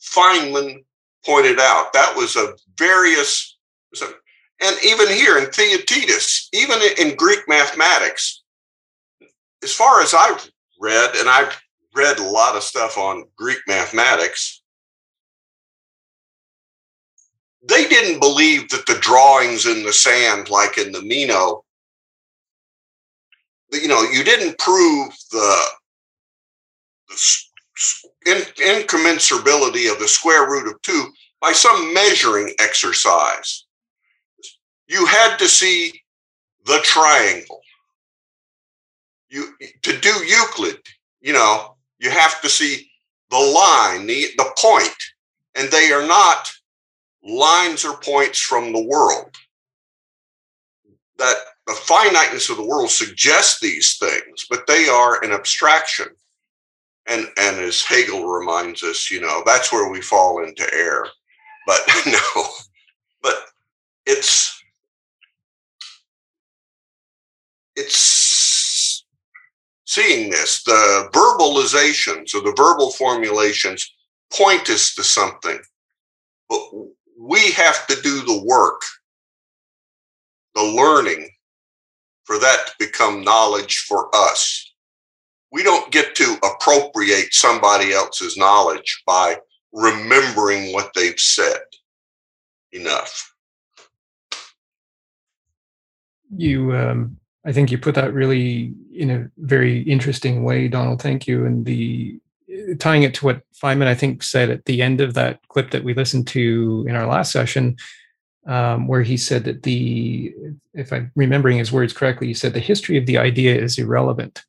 Feynman pointed out, that was a various, and even here in Theaetetus, even in Greek mathematics, as far as I've read, and I've read a lot of stuff on Greek mathematics, they didn't believe that the drawings in the sand, like in the Meno, you know, you didn't prove the incommensurability of the square root of 2 by some measuring exercise. You had to see the triangle. To do Euclid, you know, you have to see the line, the point, and they are not lines or points from the world. That the finiteness of the world suggests these things, but they are an abstraction. And as Hegel reminds us, you know, that's where we fall into error. But no, but it's seeing this, the verbalizations or the verbal formulations point us to something, but we have to do the work, the learning, for that to become knowledge for us. We don't get to appropriate somebody else's knowledge by remembering what they've said enough. You, I think you put that really in a very interesting way, Donald. Thank you. And the tying it to what Feynman, I think, said at the end of that clip that we listened to in our last session, where he said that if I'm remembering his words correctly, he said the history of the idea is irrelevant.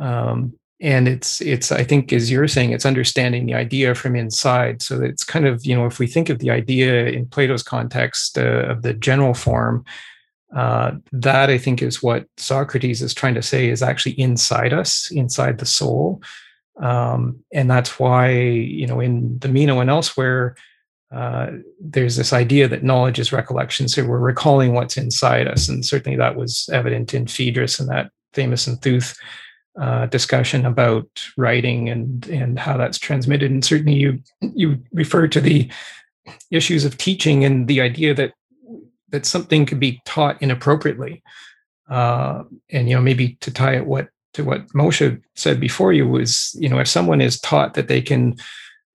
And it's I think, as you're saying, it's understanding the idea from inside. So it's kind of, you know, if we think of the idea in Plato's context of the general form, that I think is what Socrates is trying to say is actually inside us, inside the soul. And that's why, you know, in the Meno and elsewhere, there's this idea that knowledge is recollection. So we're recalling what's inside us. And certainly that was evident in Phaedrus and that famous Enthuth discussion about writing and how that's transmitted. And certainly you refer to the issues of teaching and the idea that something could be taught inappropriately. And, you know, maybe to tie it to what Moshe said before you was, you know, if someone is taught that they can,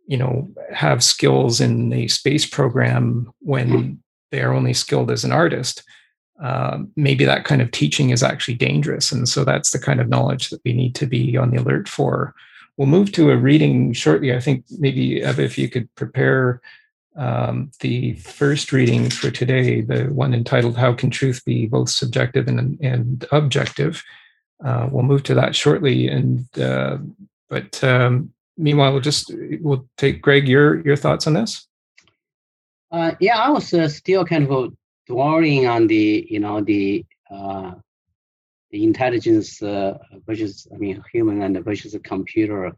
you know, have skills in a space program when they are only skilled as an artist, maybe that kind of teaching is actually dangerous. And so that's the kind of knowledge that we need to be on the alert for. We'll move to a reading shortly. I think maybe, Eva, if you could prepare the first reading for today, the one entitled, How Can Truth Be Both Subjective and Objective? We'll move to that shortly, but meanwhile, we'll take, Greg, your thoughts on this. Yeah, I was still kind of dwelling on the intelligence versus human and versus the computer,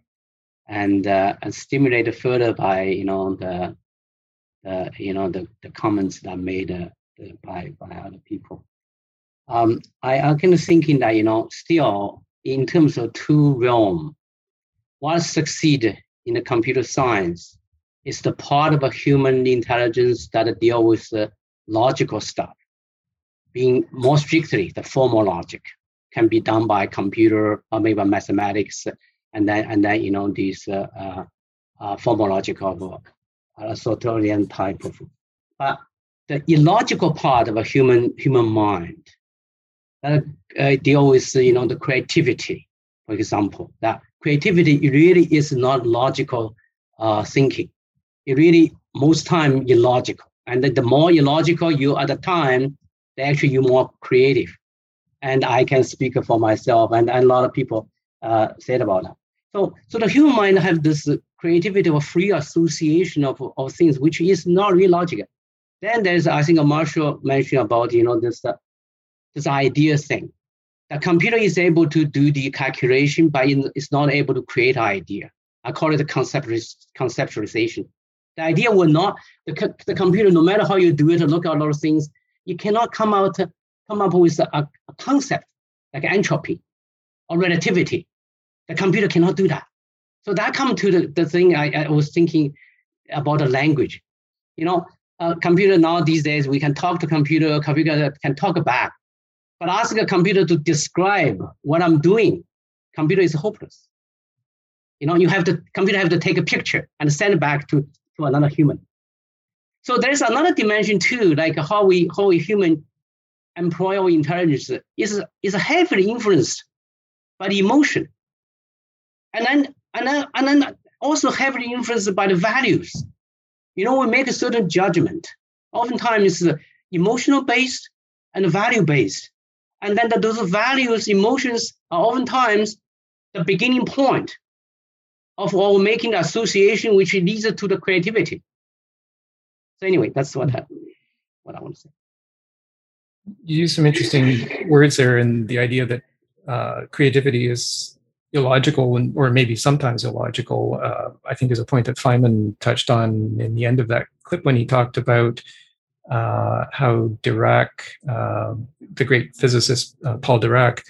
and stimulated further by the comments that made by other people. I'm kind of thinking that, still in terms of two realms, what succeed in the computer science is the part of a human intelligence that deal with the logical stuff. Being more strictly, the formal logic can be done by computer or maybe by mathematics and then you know this formological Aristotelian type of. But the illogical part of a human mind that deal with the creativity, for example, that creativity really is not logical thinking. It really most time illogical, and the more illogical you at the time, the actually you more creative. And I can speak for myself, and a lot of people said about that. So the human mind have this creativity of free association of things, which is not really logical. Then there's, I think, Marshall mentioned about this idea thing. The computer is able to do the calculation, but it's not able to create an idea. I call it conceptualization. The idea will not, the computer, no matter how you do it, look at a lot of things, you cannot come up with a concept like entropy or relativity. The computer cannot do that. So that comes to the thing I was thinking about the language. Computer now these days, we can talk to computer can talk back. But ask a computer to describe what I'm doing, computer is hopeless. Computer have to take a picture and send it back to another human. So there's another dimension too, like how we human employ our intelligence is heavily influenced by the emotion. And then also heavily influenced by the values. We make a certain judgment. Oftentimes it's emotional based and value based. And then those values, emotions are oftentimes the beginning point of our making the association, which leads to the creativity. So anyway, that's what I want to say. You use some interesting words there, in the idea that creativity is illogical, or maybe sometimes illogical. I think is a point that Feynman touched on in the end of that clip when he talked about how Dirac, the great physicist Paul Dirac,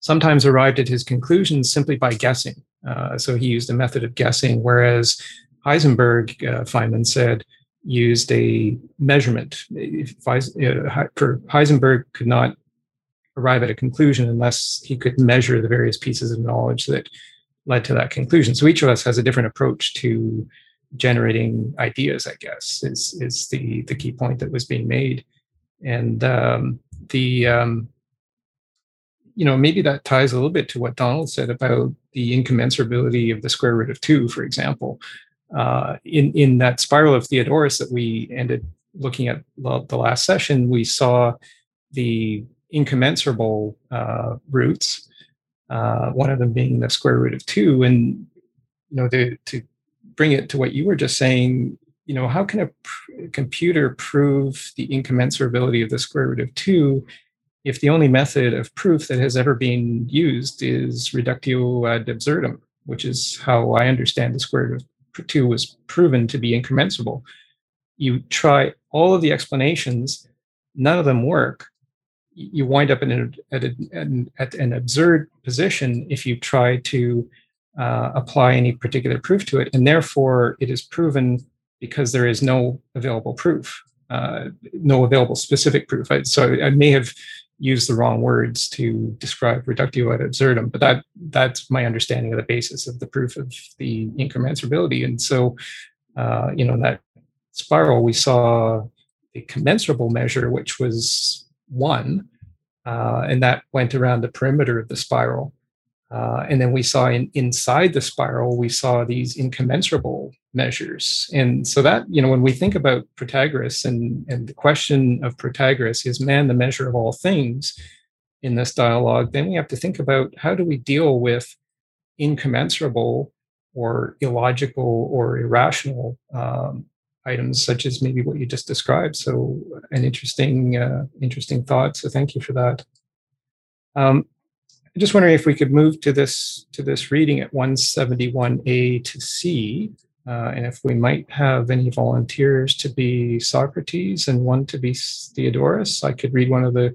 sometimes arrived at his conclusions simply by guessing. So he used a method of guessing, whereas Heisenberg, Feynman said, used a measurement. Heisenberg could not arrive at a conclusion unless he could measure the various pieces of knowledge that led to that conclusion. So each of us has a different approach to generating ideas, I guess, is the key point that was being made. And maybe that ties a little bit to what Donald said about the incommensurability of the square root of 2, for example. In that spiral of Theodorus that we ended looking at the last session, we saw the incommensurable roots, one of them being the square root of 2. And, to bring it to what you were just saying, how can a computer prove the incommensurability of the square root of 2 if the only method of proof that has ever been used is reductio ad absurdum, which is how I understand the square root of 2 was proven to be incommensurable. You try all of the explanations, none of them work. You wind up at an absurd position if you try to apply any particular proof to it, and therefore it is proven because there is no available proof, no available specific proof. So I may have used the wrong words to describe reductio ad absurdum, but that's my understanding of the basis of the proof of the incommensurability. And so, that spiral, we saw the commensurable measure, which was 1, and that went around the perimeter of the spiral. And then we saw inside the spiral, we saw these incommensurable measures. And so that, when we think about Protagoras and the question of Protagoras, is man the measure of all things in this dialogue, then we have to think about how do we deal with incommensurable or illogical or irrational items, such as maybe what you just described. So an interesting thought. So thank you for that. I'm just wondering if we could move to this reading at 171A to C, and if we might have any volunteers to be Socrates and one to be Theodorus. I could read one of the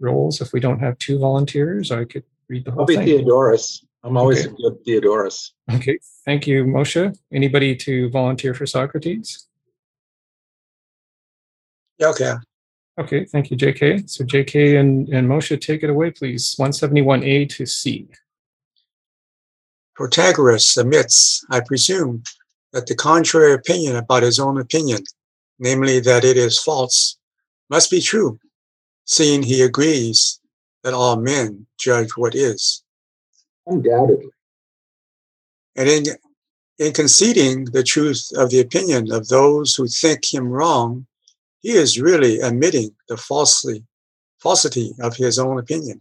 roles. If we don't have two volunteers, I could read the whole thing. I'll be Theodorus. I'm always a good Theodorus. Okay. Thank you, Moshe. Anybody to volunteer for Socrates? Yeah, okay. Okay, thank you, JK. So JK and Moshe, take it away, please. 171A to C. Protagoras admits, I presume, that the contrary opinion about his own opinion, namely that it is false, must be true, seeing he agrees that all men judge what is. Undoubtedly. And in conceding the truth of the opinion of those who think him wrong, he is really admitting the falsity of his own opinion.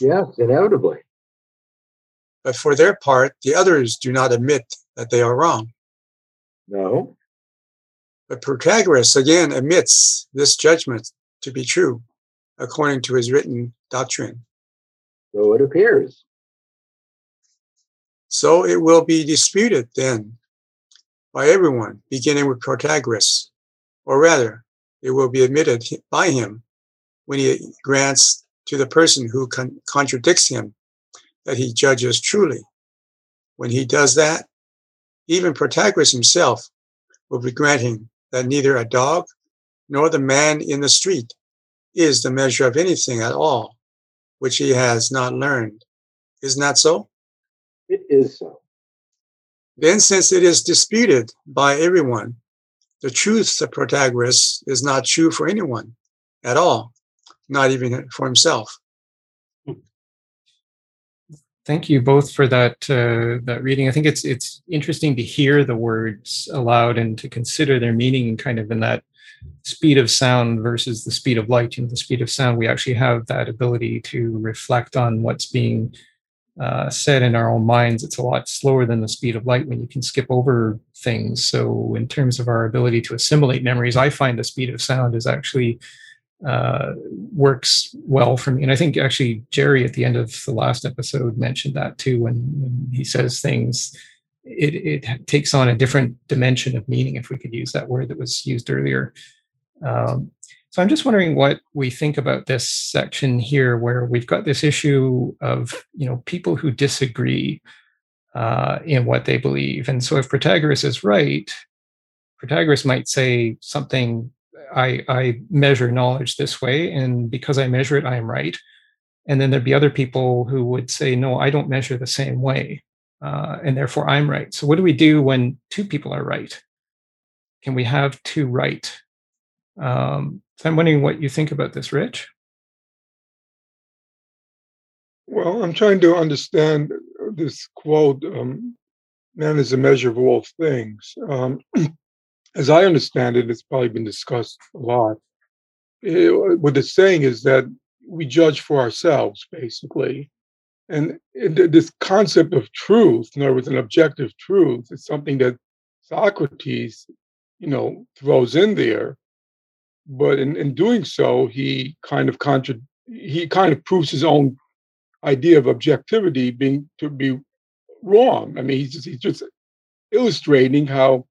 Yes, inevitably. But for their part, the others do not admit that they are wrong. No. But Protagoras again admits this judgment to be true, according to his written doctrine. So it appears. So it will be disputed then by everyone, beginning with Protagoras, or rather, it will be admitted by him when he grants to the person who contradicts him that he judges truly. When he does that, even Protagoras himself will be granting that neither a dog nor the man in the street is the measure of anything at all, which he has not learned. Isn't that so? It is so. Then, since it is disputed by everyone, the truth of Protagoras is not true for anyone at all, not even for himself. Thank you both for that reading. I think it's interesting to hear the words aloud and to consider their meaning kind of in that speed of sound versus the speed of light. In the speed of sound, we actually have that ability to reflect on what's being said in our own minds. It's a lot slower than the speed of light when you can skip over things. So in terms of our ability to assimilate memories, I find the speed of sound is actually works well for me. And I think actually Jerry at the end of the last episode mentioned that too, when he says things, it takes on a different dimension of meaning, if we could use that word that was used earlier. So I'm just wondering what we think about this section here, where we've got this issue of, people who disagree in what they believe. And so if Protagoras is right, Protagoras might say something, I measure knowledge this way, and because I measure it, I am right. And then there'd be other people who would say, no, I don't measure the same way, and therefore I'm right. So what do we do when two people are right? Can we have two right? So I'm wondering what you think about this, Rich. Well, I'm trying to understand this quote, man is the measure of all things. As I understand it, it's probably been discussed a lot. What it's saying is that we judge for ourselves, basically. And this concept of truth, in other words, an objective truth, is something that Socrates, throws in there. But in doing so, he kind of proves his own idea of objectivity to be wrong. I mean, he's just illustrating how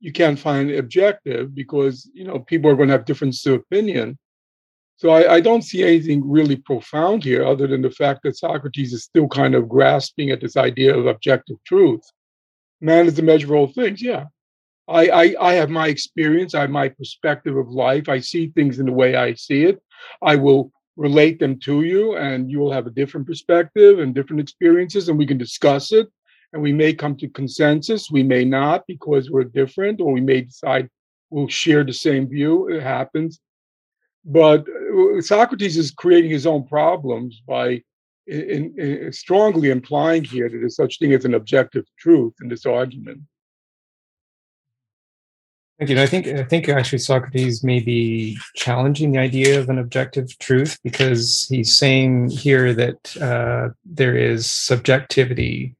you can't find objective because people are going to have differences of opinion. So I don't see anything really profound here, other than the fact that Socrates is still kind of grasping at this idea of objective truth. Man is the measure of all things. Yeah. I have my experience, I have my perspective of life. I see things in the way I see it. I will relate them to you, and you will have a different perspective and different experiences, and we can discuss it. And we may come to consensus. We may not, because we're different, or we may decide we'll share the same view. It happens. But Socrates is creating his own problems by strongly implying here that there's such thing as an objective truth in this argument. Thank you. I think actually Socrates may be challenging the idea of an objective truth, because he's saying here that there is subjectivity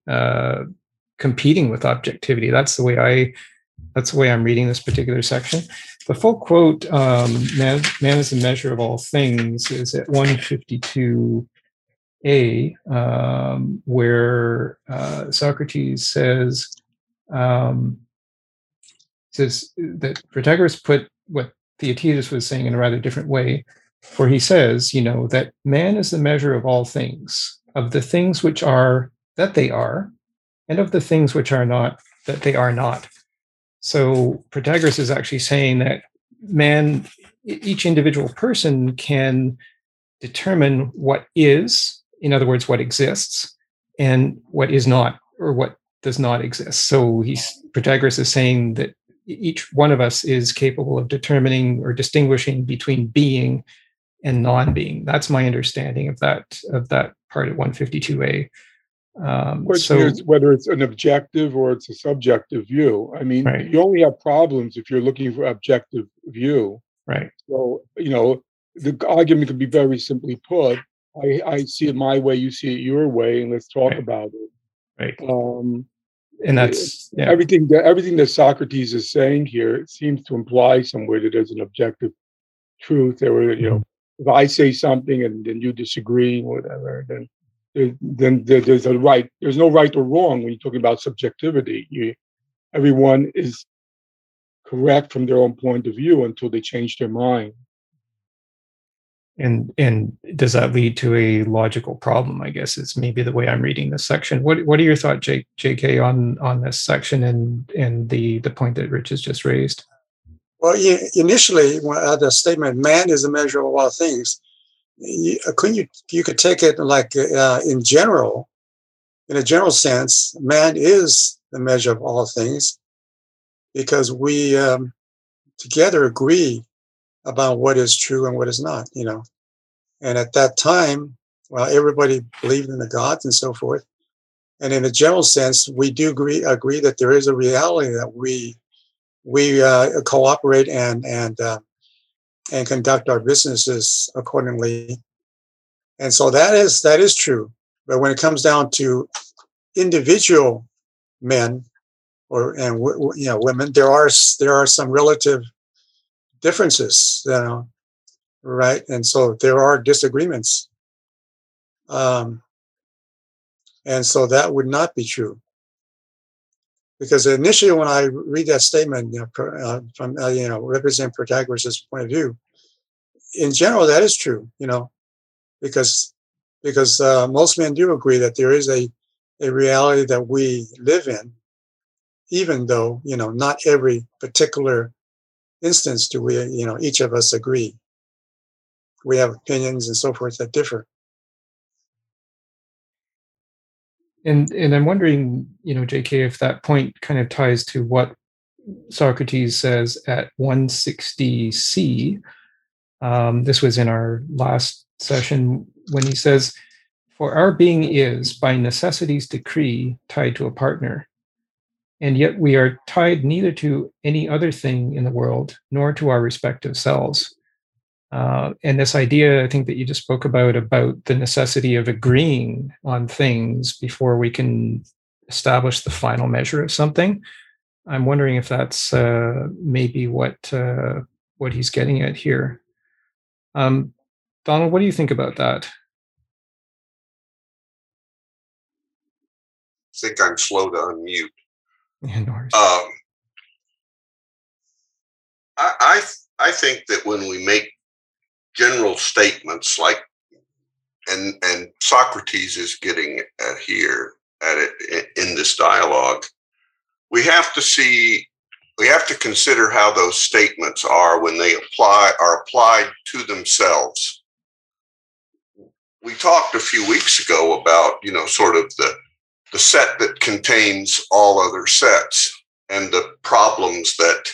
competing with objectivity. That's the way I'm reading this particular section. The full quote, man is the measure of all things, is at 152a, where Socrates says, says that Protagoras put what Theaetetus was saying in a rather different way, for he says, that man is the measure of all things, of the things which are that they are, and of the things which are not that they are not. So Protagoras is actually saying that man, each individual person, can determine what is, in other words, what exists, and what is not, or what does not exist. So Protagoras is saying that each one of us is capable of determining or distinguishing between being and non-being. That's my understanding of that part at 152a. Whether it's an objective or it's a subjective view. I mean, right. You only have problems if you're looking for objective view. Right. So, the argument could be very simply put. I see it my way, you see it your way, and let's talk about it. Right. And that's everything that Socrates is saying here. It seems to imply somewhere that there's an objective truth. If I say something and then you disagree, whatever, then there's a right. There's no right or wrong when you're talking about subjectivity. Everyone is correct from their own point of view until they change their mind. And does that lead to a logical problem? I guess it's maybe the way I'm reading this section. What are your thoughts, J.K., on this section and the point that Rich has just raised? Well, initially, the statement "man is the measure of all things," you could take it like in a general sense, man is the measure of all things because we together agree about what is true and what is not, And at that time, everybody believed in the gods and so forth. And in a general sense, we do agree that there is a reality that we cooperate and conduct our businesses accordingly. And so that is true. But when it comes down to individual men or women, there are some relative differences, right? And so there are disagreements. And so that would not be true. Because initially when I read that statement from represent Protagoras' point of view, in general, that is true, because most men do agree that there is a reality that we live in, even though, not every particular instance do we, each of us agree. We have opinions and so forth that differ. And I'm wondering, J.K., if that point kind of ties to what Socrates says at 160c. This was in our last session when he says, "For our being is, by necessity's decree, tied to a partner. And yet we are tied neither to any other thing in the world, nor to our respective selves." And this idea, I think, that you just spoke about the necessity of agreeing on things before we can establish the final measure of something. I'm wondering if that's maybe what he's getting at here. Donald, what do you think about that? I think I'm slow to unmute. I think that when we make general statements like, and Socrates is getting at it in this dialogue, we have to consider how those statements are when they are applied to themselves. We talked a few weeks ago about sort of the set that contains all other sets and the problems that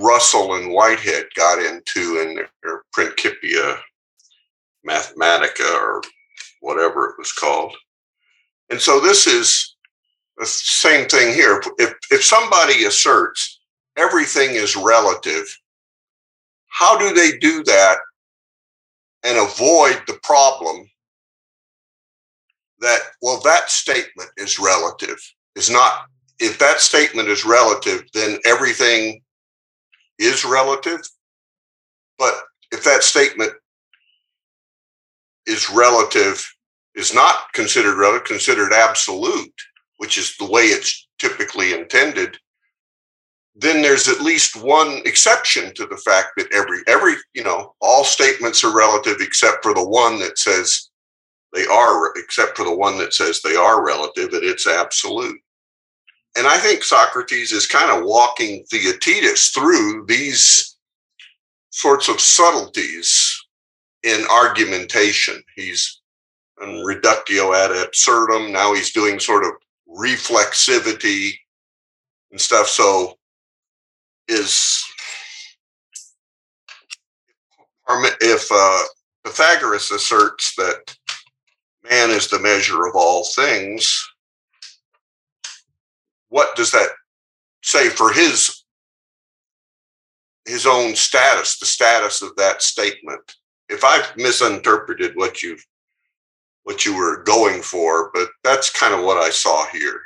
Russell and Whitehead got into in their Principia Mathematica or whatever it was called. And so this is the same thing here. If somebody asserts everything is relative, how do they do that and avoid the problem that, that statement is relative? Is not, if that statement is relative, then everything is relative. But if that statement is not considered relative, considered absolute, which is the way it's typically intended, then there's at least one exception to the fact that every all statements are relative except for the one that says they are relative and it's absolute. And I think Socrates is kind of walking Theaetetus through these sorts of subtleties in argumentation. He's and reductio ad absurdum. Now he's doing sort of reflexivity and stuff. So is if Pythagoras asserts that man is the measure of all things, what does that say for his own status, the status of that statement? If I've misinterpreted what you were going for, but that's kind of what I saw here.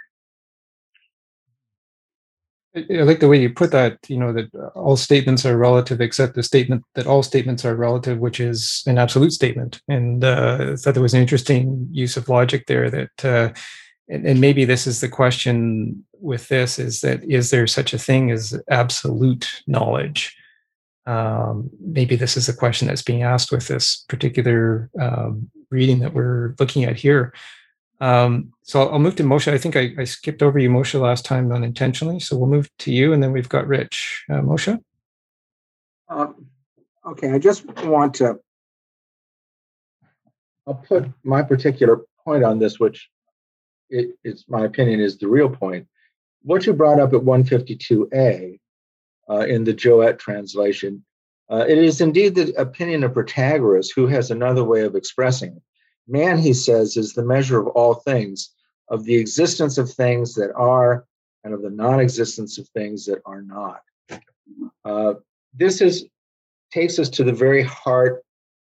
I like the way you put that, you know, that all statements are relative except the statement that all statements are relative, which is an absolute statement. And I thought there was an interesting use of logic there that, and maybe this is the question with this, is that, is there such a thing as absolute knowledge? Maybe this is the question that's being asked with this particular reading that we're looking at here. So I'll move to Moshe. I think I skipped over you, Moshe, last time unintentionally. So we'll move to you, and then we've got Rich. Moshe? Okay, I just want to, I'll put my particular point on this, which it's my opinion is the real point. What you brought up at 152a in the Joette translation, it is indeed the opinion of Protagoras, who has another way of expressing it. Man, he says, is the measure of all things, of the existence of things that are, and of the non-existence of things that are not. This takes us to the very heart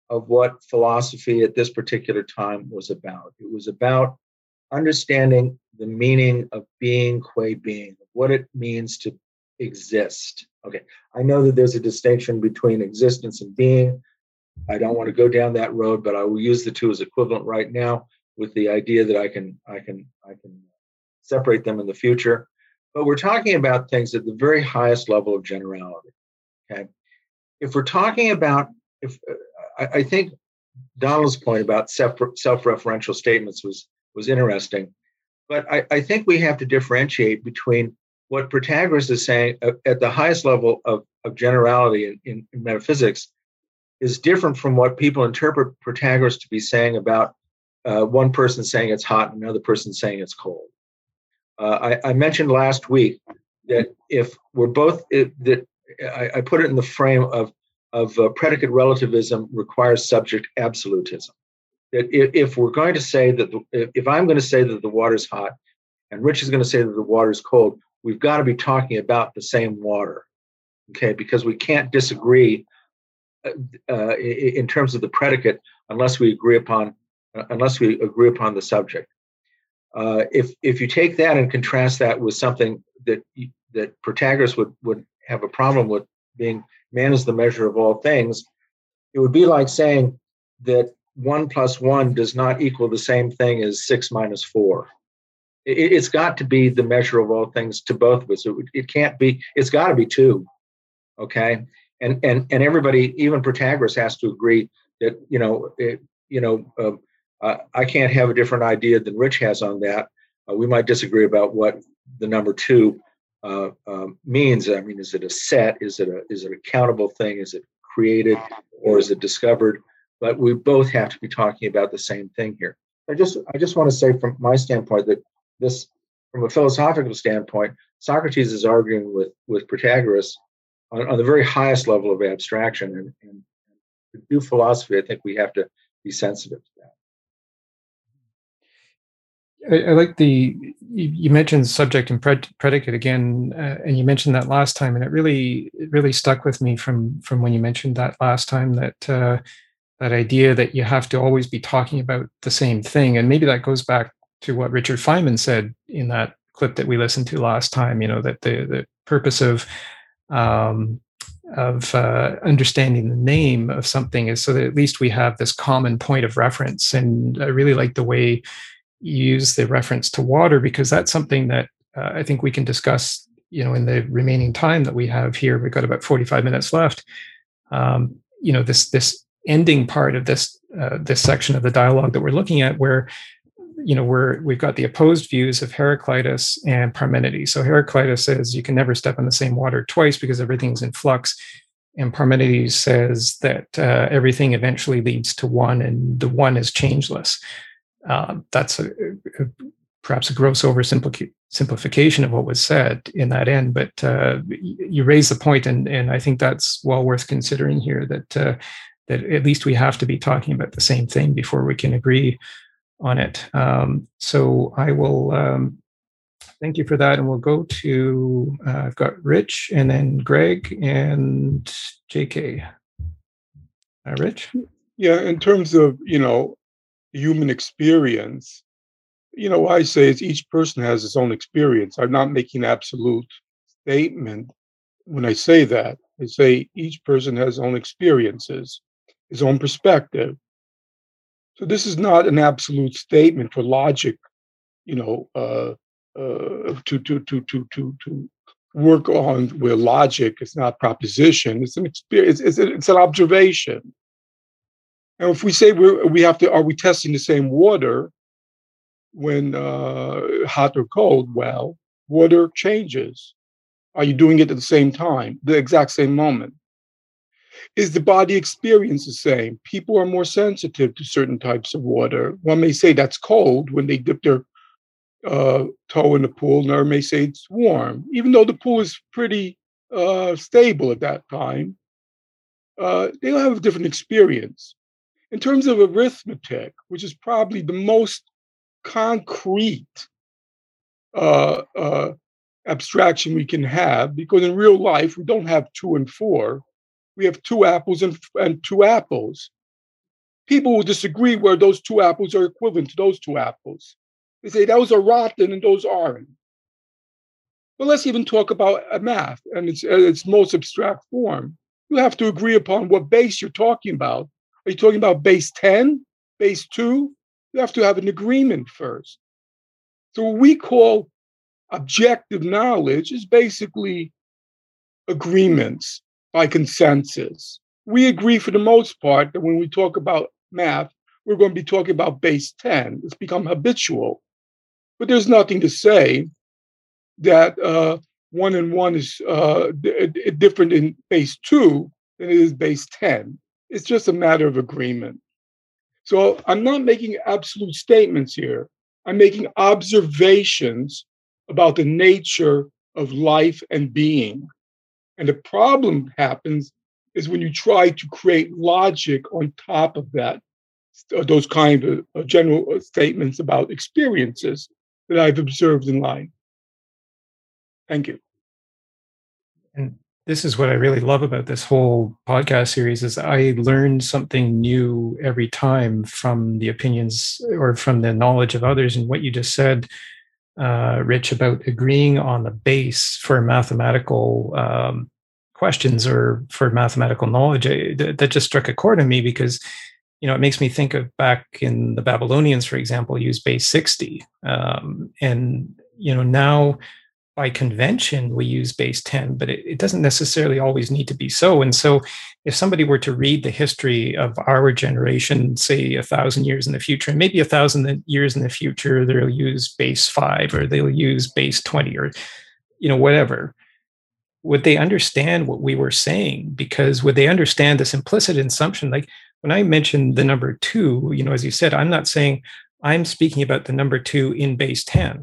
of what philosophy at this particular time was about. It was about understanding the meaning of being qua being, what it means to exist. Okay, I know that there's a distinction between existence and being. I don't want to go down that road, but I will use the two as equivalent right now, with the idea that I can separate them in the future. But we're talking about things at the very highest level of generality. Okay, if we're talking about, I think Donald's point about self-referential statements was interesting, but I think we have to differentiate between what Protagoras is saying at the highest level of generality in metaphysics is different from what people interpret Protagoras to be saying about one person saying it's hot and another person saying it's cold. I mentioned last week that if we're both, I put it in the frame of predicate relativism requires subject absolutism. That if we're going to say that, if I'm going to say that the water's hot and Rich is going to say that the water's cold, we've got to be talking about the same water, okay? Because we can't disagree in terms of the predicate, unless we agree upon the subject. If you take that and contrast that with something that Protagoras would have a problem with, being man is the measure of all things, it would be like saying that 1 plus 1 does not equal the same thing as 6 minus 4. It's got to be the measure of all things to both of us. It can't be. It's got to be 2. Okay. And everybody, even Protagoras, has to agree that I can't have a different idea than Rich has on that. We might disagree about what the number 2 means. I mean, is it a set? Is it a countable thing? Is it created, or is it discovered? But we both have to be talking about the same thing here. I just want to say from my standpoint that this, from a philosophical standpoint, Socrates is arguing with Protagoras on the very highest level of abstraction, and to do philosophy, I think we have to be sensitive to that. I like you mentioned subject and predicate again, and you mentioned that last time, and it really stuck with me from when you mentioned that last time, that idea that you have to always be talking about the same thing. And maybe that goes back to what Richard Feynman said in that clip that we listened to last time, you know, that the purpose of understanding the name of something is so that at least we have this common point of reference. And I really like the way you use the reference to water, because that's something that I think we can discuss, you know, in the remaining time that we have here. We've got about 45 minutes left. You know, this ending part of this section of the dialogue that we're looking at, where, you know, we've got the opposed views of Heraclitus and Parmenides. So Heraclitus says you can never step in the same water twice because everything's in flux. And Parmenides says that everything eventually leads to one, and the one is changeless. That's perhaps a gross oversimplification of what was said in that end, but you raise the point, and I think that's well worth considering here, that that at least we have to be talking about the same thing before we can agree on it. So I will thank you for that, and we'll go to, I've got Rich, and then Greg, and JK. Rich? Yeah, in terms of, human experience, I say it's each person has its own experience. I'm not making an absolute statement when I say that. I say each person has his own experiences, his own perspective. So this is not an absolute statement for logic, to work on where logic is not proposition. It's an experience. It's an observation. And if we say are we testing the same water when hot or cold? Well, water changes. Are you doing it at the same time, the exact same moment? Is the body experience the same? People are more sensitive to certain types of water. One may say that's cold when they dip their toe in the pool. Another may say it's warm, even though the pool is pretty stable at that time. They have a different experience. In terms of arithmetic, which is probably the most concrete abstraction we can have, because in real life, we don't have 2 and 4. We have 2 apples and 2 apples. People will disagree where those 2 apples are equivalent to those 2 apples. They say those are rotten and those aren't. But let's even talk about math and its most abstract form. You have to agree upon what base you're talking about. Are you talking about base 10, base 2? You have to have an agreement first. So what we call objective knowledge is basically agreements by consensus. We agree for the most part that when we talk about math, we're going to be talking about base 10. It's become habitual. But there's nothing to say that 1 and 1 is different in base 2 than it is base 10. It's just a matter of agreement. So I'm not making absolute statements here. I'm making observations about the nature of life and being. And the problem happens is when you try to create logic on top of that, those kind of general statements about experiences that I've observed in life. Thank you. And this is what I really love about this whole podcast series is I learn something new every time from the opinions or from the knowledge of others. And what you just said, Rich, about agreeing on the base for mathematical questions or for mathematical knowledge, that just struck a chord in me because, it makes me think of back in the Babylonians, for example, use base 60. Now by convention, we use base 10, but it doesn't necessarily always need to be so. And so if somebody were to read the history of our generation, say 1,000 years in the future, and maybe 1,000 years in the future, they'll use base 5 or they'll use base 20 or, whatever. Would they understand what we were saying? Because would they understand this implicit assumption? Like when I mentioned the number 2, as you said, I'm not saying I'm speaking about the number 2 in base 10.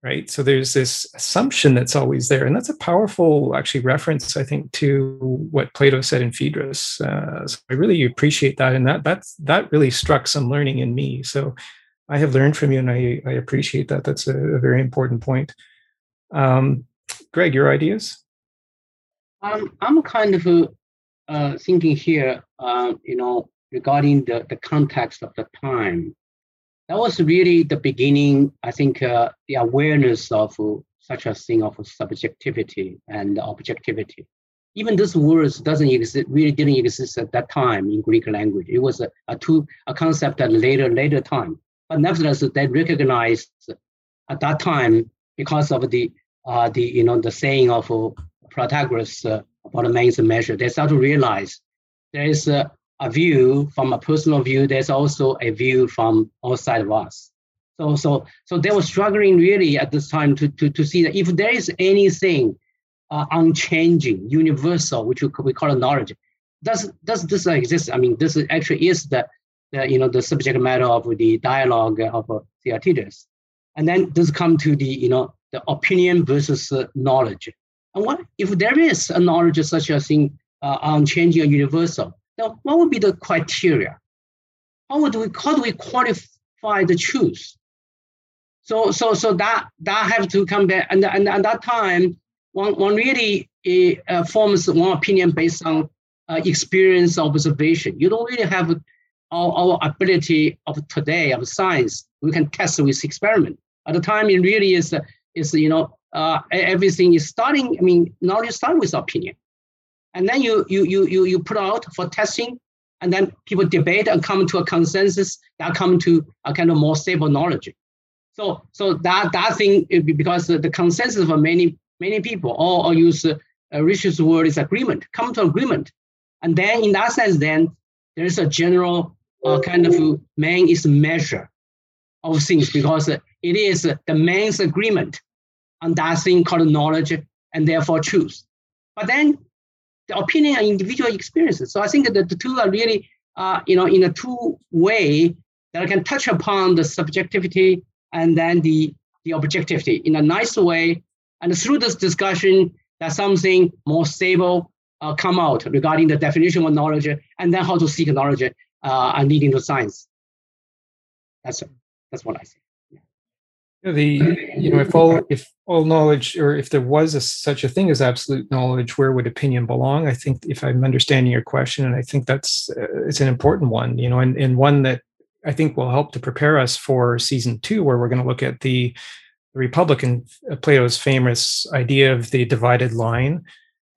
Right. So there's this assumption that's always there. And that's a powerful actually reference, I think, to what Plato said in Phaedrus. So I really appreciate that. And that really struck some learning in me. So I have learned from you and I appreciate that. That's a very important point. Greg, your ideas? I'm kind of thinking here, regarding the context of the time. That was really the beginning, I think, the awareness of such a thing of subjectivity and objectivity. Even this word really didn't exist at that time in Greek language. It was a concept at later time. But nevertheless, they recognized at that time because of the saying of Protagoras about the man's measure. They start to realize there is a view from a personal view, there's also a view from outside of us. So they were struggling really at this time to see that if there is anything unchanging, universal, which we call knowledge, does this exist? I mean, this actually is the the subject matter of the dialogue of Theaetetus. And then this comes to the opinion versus knowledge. And what if there is a knowledge such a thing unchanging or universal? Now, what would be the criteria? How do we qualify the truth? So that have to come back. And at that time, one really forms one opinion based on experience, observation. You don't really have our ability of today of science. We can test with experiment. At the time, it really is everything is starting. I mean, knowledge starts with opinion, and then you put out for testing, and then people debate and come to a consensus that come to a kind of more stable knowledge. So that thing, because the consensus for many people, or use Richard's word is agreement, come to agreement, and then in that sense, then there is a general kind of main is measure of things, because it is the man's agreement on that thing called knowledge and therefore truth. But then the opinion and individual experiences. So I think that the two are really, in a two way that I can touch upon the subjectivity and then the objectivity in a nice way. And through this discussion, that something more stable come out regarding the definition of knowledge and then how to seek knowledge and leading to science. That's what I see. Yeah. If all knowledge, or if there was such a thing as absolute knowledge, where would opinion belong? I think, if I'm understanding your question, and I think that's it's an important one, and one that I think will help to prepare us for season 2, where we're going to look at the Republic and Plato's famous idea of the divided line,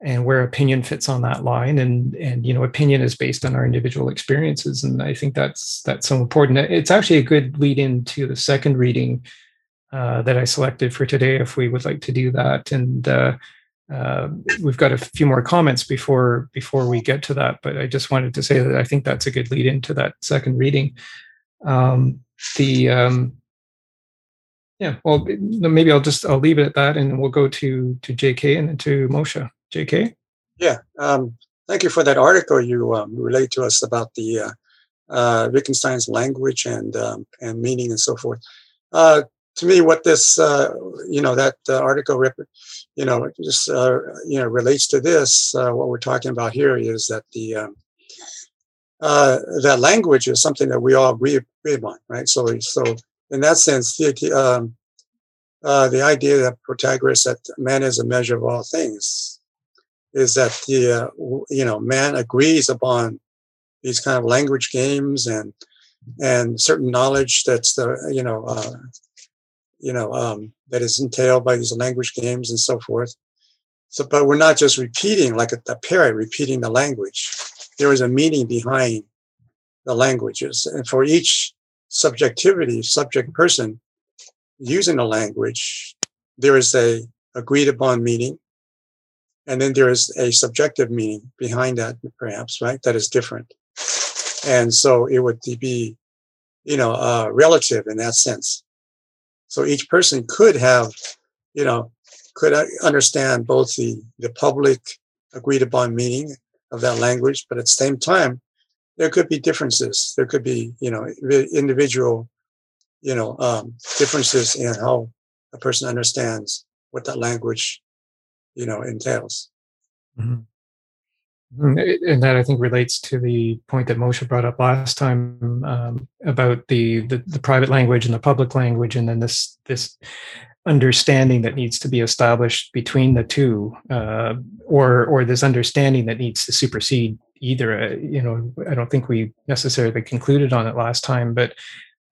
and where opinion fits on that line, and opinion is based on our individual experiences, and I think that's so important. It's actually a good lead into the second reading that I selected for today, if we would like to do that. And we've got a few more comments before we get to that, but I just wanted to say that I think that's a good lead into that second reading. Maybe I'll leave it at that, and we'll go to JK and then to Moshe. JK? Yeah. Thank you for that article you relayed to us about the Wittgenstein's language and meaning and so forth. To me, what this that article just relates to this. What we're talking about here is that that language is something that we all agree upon, right? So in that sense, the idea that Protagoras, that man is a measure of all things, is that man agrees upon these kind of language games and certain knowledge that's that is entailed by these language games and so forth. So, but we're not just repeating like a parrot repeating the language. There is a meaning behind the languages, and for each subject person using the language, there is a agreed upon meaning. And then there is a subjective meaning behind that, perhaps, right? That is different. And so it would be, relative in that sense. So each person could have, could understand both the public agreed upon meaning of that language, but at the same time, there could be differences. There could be, individual, differences in how a person understands what that language entails. Mm-hmm. And that I think relates to the point that Moshe brought up last time about the private language and the public language, and then this understanding that needs to be established between the two, or this understanding that needs to supersede either. I don't think we necessarily concluded on it last time, but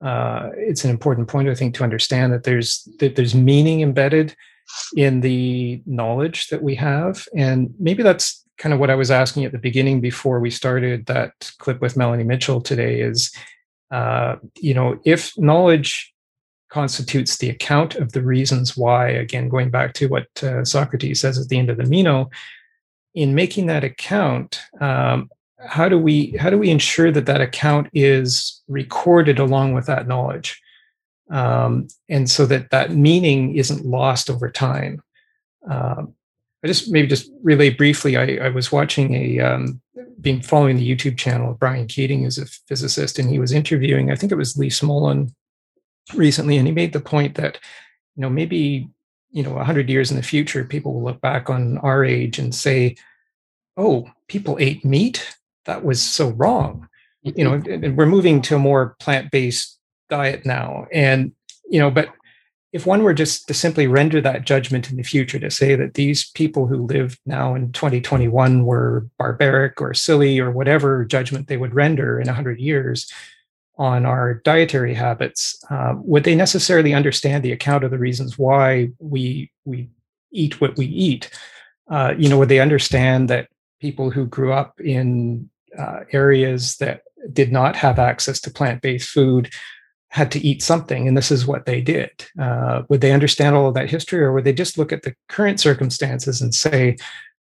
it's an important point, I think, to understand that there's meaning embedded in the knowledge that we have. And maybe that's kind of what I was asking at the beginning before we started that clip with Melanie Mitchell today is, if knowledge constitutes the account of the reasons why, again, going back to what Socrates says at the end of the Meno, in making that account, how do we ensure that account is recorded along with that knowledge? And so that meaning isn't lost over time. I just relay briefly. I was watching been following the YouTube channel. Brian Keating is a physicist, and he was interviewing, I think it was Lee Smolin recently, and he made the point that, you know, maybe, you know, 100 years in the future, people will look back on our age and say, oh, people ate meat? That was so wrong. You know, and we're moving to a more plant-based diet now. And, you know, but if one were just to simply render that judgment in the future to say that these people who live now in 2021 were barbaric or silly or whatever judgment they would render in 100 years on our dietary habits, would they necessarily understand the account of the reasons why we eat what we eat? You know, would they understand that people who grew up in areas that did not have access to plant-based food had to eat something, and this is what they did? Would they understand all of that history, or would they just look at the current circumstances and say,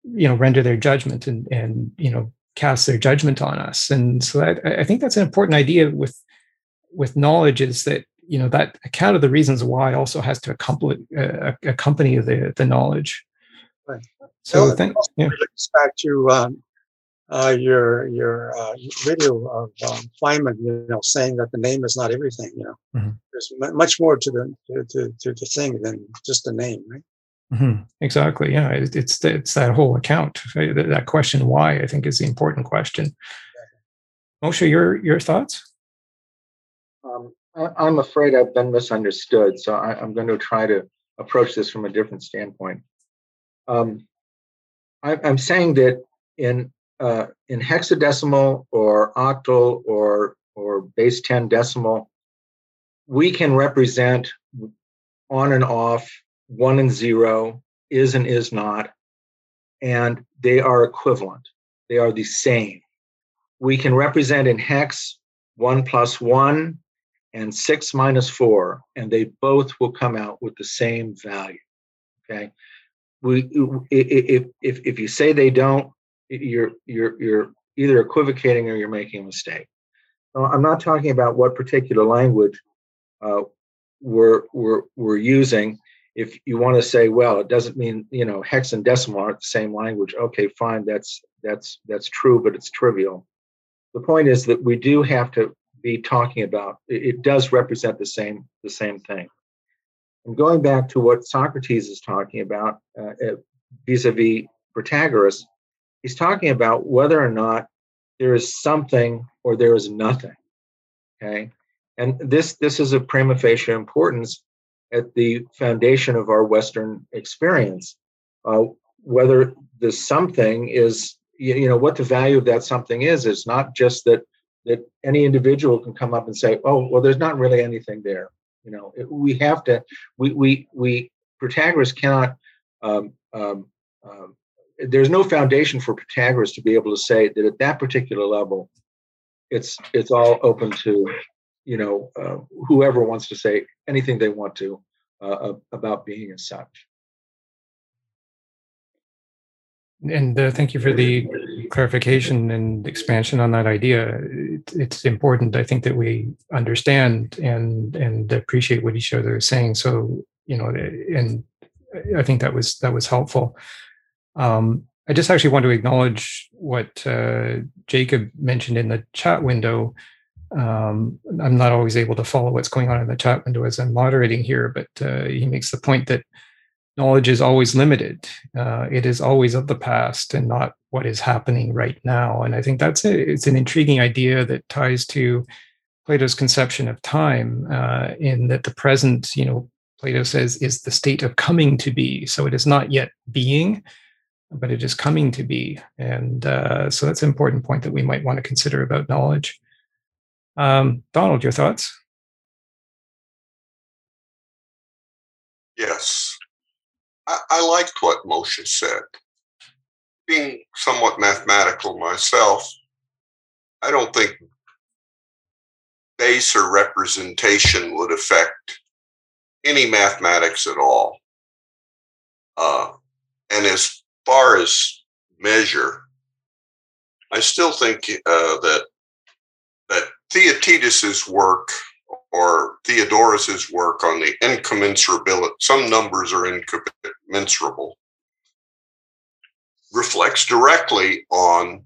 you know, render their judgment and you know, cast their judgment on us? And so I think that's an important idea with knowledge, is that, you know, that account of the reasons why also has to accompany the knowledge. Right. So thanks. Yeah. Back to your video of Feynman, you know, saying that the name is not everything. You know, mm-hmm. There's much more to the thing than just the name, right? Mm-hmm. Exactly. Yeah, it's that whole account. Right? That question, why, I think, is the important question. Yeah. Moshe, your thoughts? I'm afraid I've been misunderstood, so I'm going to try to approach this from a different standpoint. I'm saying that in hexadecimal or octal or base 10 decimal, we can represent on and off, one and zero, is and is not, and they are equivalent. They are the same. We can represent in hex 1 + 1 and 6 - 4, and they both will come out with the same value. Okay. We, if you say they don't, you're either equivocating or you're making a mistake. Now, I'm not talking about what particular language we're using. If you want to say, well, it doesn't mean, you know, hex and decimal aren't the same language. Okay, fine, that's true, but it's trivial. The point is that we do have to be talking about it does represent the same thing. And going back to what Socrates is talking about vis-a-vis Protagoras, he's talking about whether or not there is something or there is nothing. Okay, and this is of prima facie importance at the foundation of our Western experience. Whether the something is, you know, what the value of that something is. It's not just that any individual can come up and say, oh, well, there's not really anything there. You know, we have to. Protagoras cannot. There's no foundation for Protagoras to be able to say that at that particular level, it's all open to, you know, whoever wants to say anything they want to about being as such. And thank you for the clarification and expansion on that idea. It's important, I think, that we understand and appreciate what each other is saying. So, you know, and I think that was helpful. I just actually want to acknowledge what Jacob mentioned in the chat window. I'm not always able to follow what's going on in the chat window as I'm moderating here, but he makes the point that knowledge is always limited. It is always of the past and not what is happening right now. And I think that's it. It's an intriguing idea that ties to Plato's conception of time, in that the present, you know, Plato says, is the state of coming to be. So it is not yet being, but it is coming to be. And so that's an important point that we might want to consider about knowledge. Donald, your thoughts? Yes. I liked what Moshe said. Being somewhat mathematical myself, I don't think base or representation would affect any mathematics at all. And as far as measure, I still think that Theaetetus's work or Theodorus's work on the incommensurability, some numbers are incommensurable, reflects directly on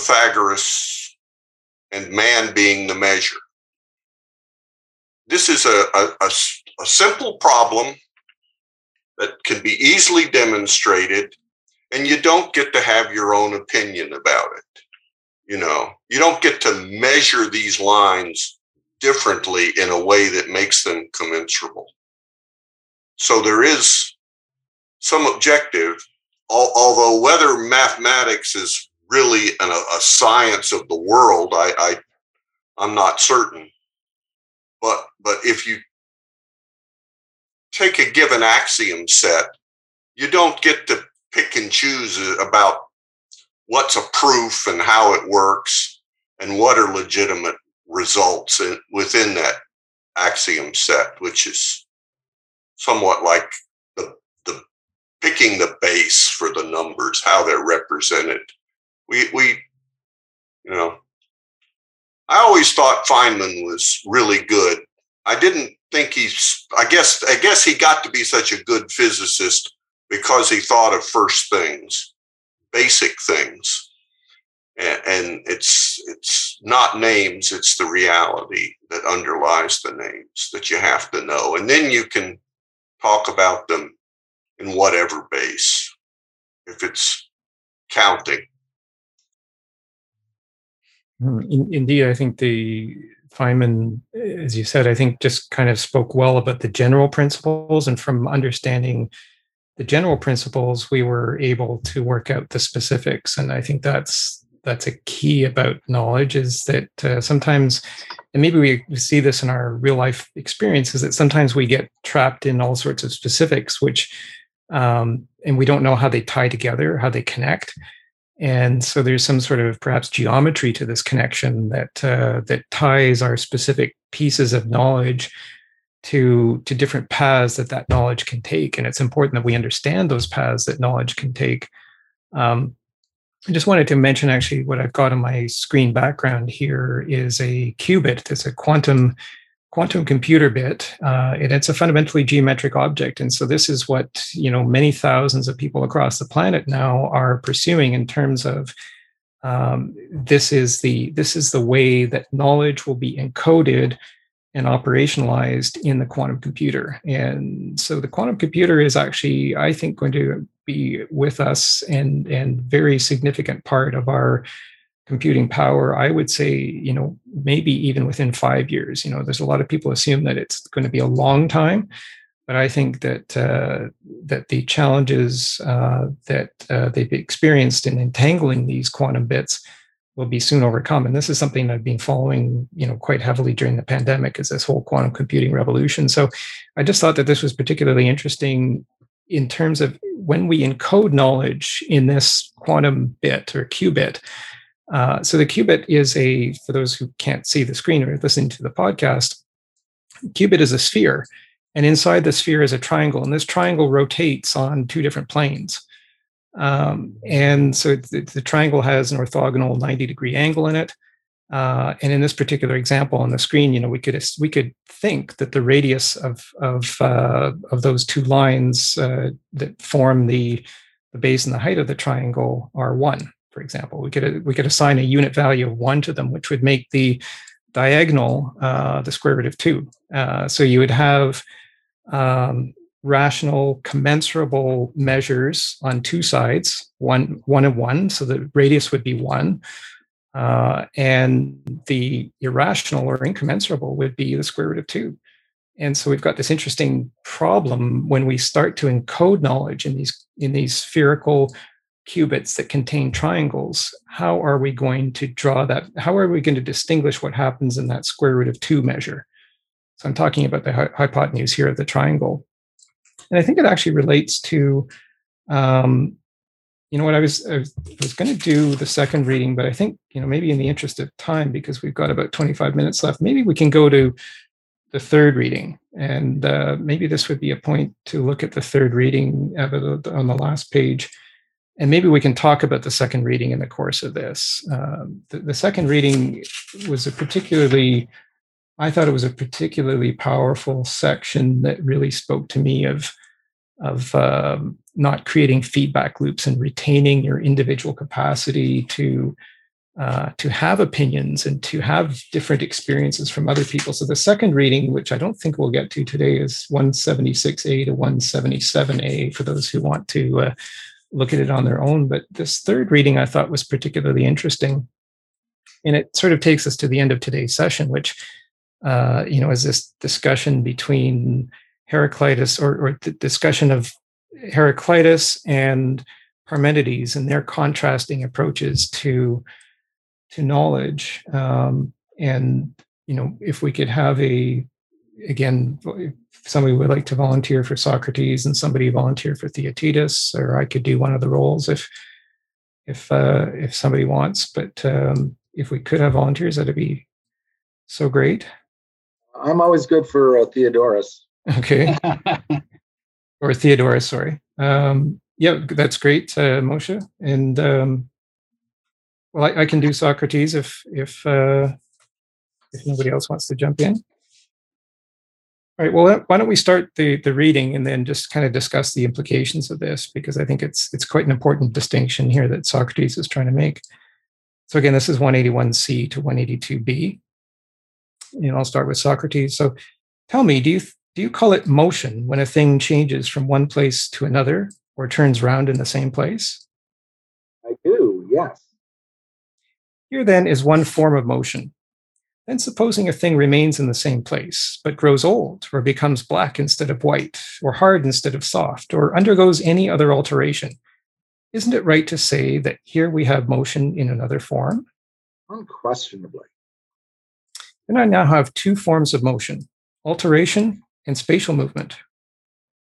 Pythagoras, and man being the measure. This is a simple problem that can be easily demonstrated, and you don't get to have your own opinion about it. You know, you don't get to measure these lines differently in a way that makes them commensurable. So there is some objective, although whether mathematics is really a science of the world, I'm not certain. But if you take a given axiom set, you don't get to pick and choose about what's a proof and how it works and what are legitimate results within that axiom set, which is somewhat like the picking the base for the numbers, how they're represented. We you know, I always thought Feynman was really good. I didn't think I guess he got to be such a good physicist because he thought of first things, basic things. And it's not names, it's the reality that underlies the names that you have to know. And then you can talk about them in whatever base, if it's counting. Indeed, I think the Feynman, as you said, I think just kind of spoke well about the general principles. And from understanding the general principles, we were able to work out the specifics. And I think that's a key about knowledge, is that sometimes, and maybe we see this in our real life experiences, that sometimes we get trapped in all sorts of specifics, which, and we don't know how they tie together, how they connect. And so there's some sort of perhaps geometry to this connection that ties our specific pieces of knowledge to different paths that knowledge can take. And it's important that we understand those paths that knowledge can take. I just wanted to mention, actually, what I've got on my screen background here is a qubit. It's a quantum computer bit, and it's a fundamentally geometric object. And so this is what, you know, many thousands of people across the planet now are pursuing in terms of this is the way that knowledge will be encoded and operationalized in the quantum computer. And so the quantum computer is actually, I think, going to be with us and very significant part of our computing power, I would say, you know, maybe even within 5 years. You know, there's a lot of people assume that it's going to be a long time, but I think that the challenges that they've experienced in entangling these quantum bits will be soon overcome. And this is something I've been following, you know, quite heavily during the pandemic, is this whole quantum computing revolution. So I just thought that this was particularly interesting in terms of when we encode knowledge in this quantum bit or qubit. So the qubit is for those who can't see the screen or listening to the podcast, qubit is a sphere, and inside the sphere is a triangle, and this triangle rotates on two different planes. And so the triangle has an orthogonal 90-degree angle in it. And in this particular example on the screen, you know, we could think that the radius of those two lines that form the base and the height of the triangle are 1. For example, we could assign a unit value of 1 to them, which would make the diagonal the square root of 2. So you would have rational, commensurable measures on two sides, 1 and 1. So the radius would be 1, and the irrational or incommensurable would be the square root of 2. And so we've got this interesting problem when we start to encode knowledge in these spherical qubits that contain triangles. How are we going to draw that? How are we going to distinguish what happens in that square root of 2 measure? So I'm talking about the hypotenuse here of the triangle. And I think it actually relates to, you know what, I was going to do the second reading, but I think, you know, maybe in the interest of time, because we've got about 25 minutes left, maybe we can go to the third reading. And maybe this would be a point to look at the third reading on the last page. And maybe we can talk about the second reading in the course of this. The second reading was I thought it was a particularly powerful section that really spoke to me of not creating feedback loops and retaining your individual capacity to to have opinions and to have different experiences from other people. So the second reading, which I don't think we'll get to today, is 176A to 177A for those who want to look at it on their own. But this third reading I thought was particularly interesting. And it sort of takes us to the end of today's session, which is this discussion between Heraclitus or the discussion of Heraclitus and Parmenides and their contrasting approaches to knowledge, and if we could have somebody would like to volunteer for Socrates and somebody volunteer for Theaetetus, or I could do one of the roles if somebody wants. But if we could have volunteers, that'd be so great. I'm always good for Theodorus. Okay, or Theodorus. Sorry. Yeah, that's great, Moshe. And I can do Socrates if nobody else wants to jump in. All right. Well, why don't we start the reading and then just kind of discuss the implications of this, because I think it's quite an important distinction here that Socrates is trying to make. So again, this is 181C to 182B, and I'll start with Socrates. So, tell me, do you call it motion when a thing changes from one place to another or turns round in the same place? I do. Yes. Here, then, is one form of motion. Then supposing a thing remains in the same place, but grows old, or becomes black instead of white, or hard instead of soft, or undergoes any other alteration, isn't it right to say that here we have motion in another form? Unquestionably. Then I now have two forms of motion, alteration and spatial movement.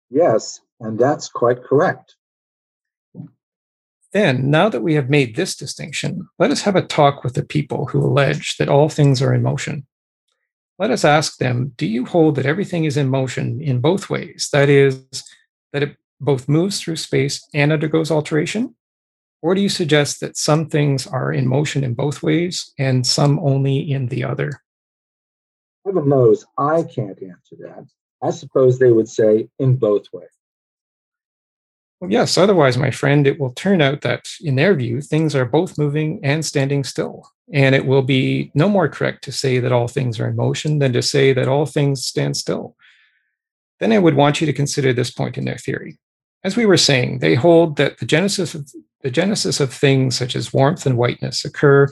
Yes, and that's quite correct. Then, now that we have made this distinction, let us have a talk with the people who allege that all things are in motion. Let us ask them, do you hold that everything is in motion in both ways? That is, that it both moves through space and undergoes alteration? Or do you suggest that some things are in motion in both ways and some only in the other? Heaven knows I can't answer that. I suppose they would say in both ways. Well, yes, otherwise, my friend, it will turn out that, in their view, things are both moving and standing still. And it will be no more correct to say that all things are in motion than to say that all things stand still. Then I would want you to consider this point in their theory. As we were saying, they hold that the genesis of things such as warmth and whiteness occur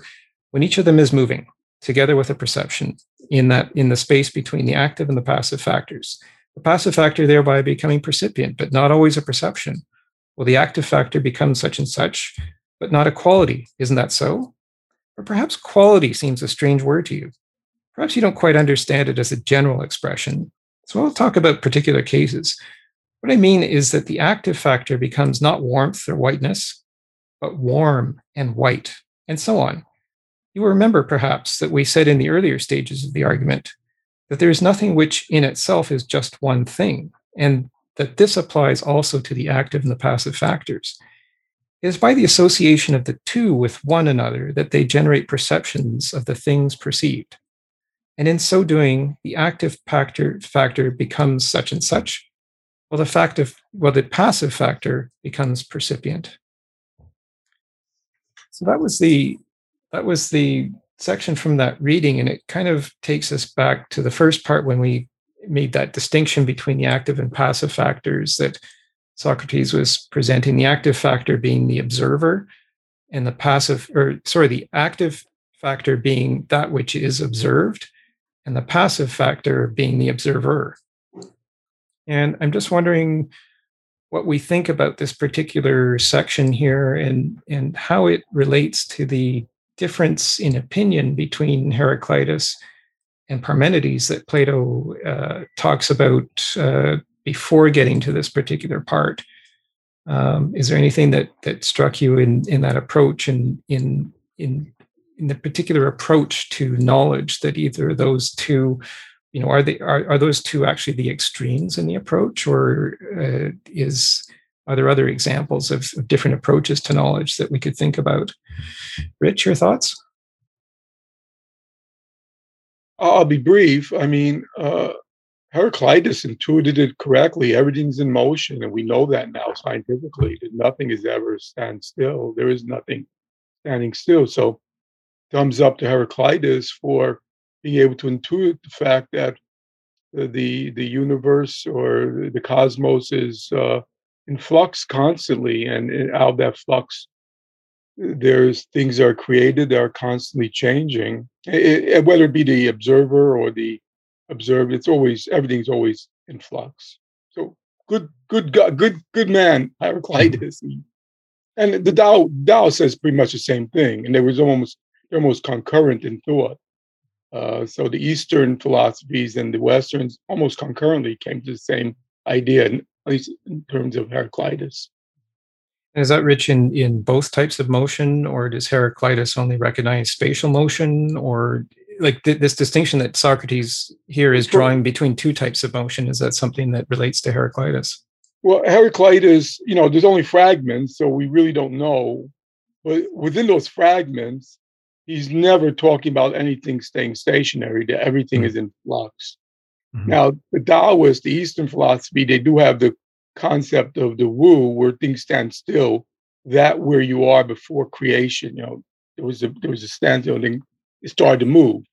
when each of them is moving, together with a perception, in the space between the active and the passive factors. The passive factor thereby becoming percipient, but not always a perception. Well, the active factor becomes such and such, but not a quality. Isn't that so? Or perhaps quality seems a strange word to you. Perhaps you don't quite understand it as a general expression. So I'll talk about particular cases. What I mean is that the active factor becomes not warmth or whiteness, but warm and white, and so on. You will remember, perhaps, that we said in the earlier stages of the argument that there is nothing which in itself is just one thing, and that this applies also to the active and the passive factors. It is by the association of the two with one another that they generate perceptions of the things perceived. And in so doing, the active factor becomes such and such, while the passive factor becomes percipient. So that was the section from that reading, and it kind of takes us back to the first part when we made that distinction between the active and passive factors that Socrates was presenting, the active factor being the observer and the active factor being that which is observed and the passive factor being the observer. And I'm just wondering what we think about this particular section here and how it relates to the difference in opinion between Heraclitus and Parmenides that Plato talks about before getting to this particular part. Is there anything that struck you in that approach and in the particular approach to knowledge that either of those two, are those two actually the extremes in the approach, or are there other examples of different approaches to knowledge that we could think about? Rich, your thoughts? I'll be brief. I mean, Heraclitus intuited it correctly. Everything's in motion, and we know that now scientifically, that nothing is ever standing still. There is nothing standing still. So comes up to Heraclitus for being able to intuit the fact that the universe or the cosmos is in flux constantly, and out of that flux, there's things that are created that are constantly changing. It, whether it be the observer or the observed, it's always, everything's always in flux. So good man, Heraclitus. And the Tao says pretty much the same thing, and they're almost concurrent in thought. So the Eastern philosophies and the Westerns almost concurrently came to the same idea, at least in terms of Heraclitus. Is that rich in both types of motion, or does Heraclitus only recognize spatial motion, or like this distinction that Socrates here is drawing between two types of motion? Is that something that relates to Heraclitus? Well, Heraclitus, there's only fragments, so we really don't know. But within those fragments, he's never talking about anything staying stationary, that everything is in flux. Mm-hmm. Now, the Taoists, the Eastern philosophy, they do have the concept of the Wu, where things stand still, that where you are before creation. There was a standstill, and then it started to move.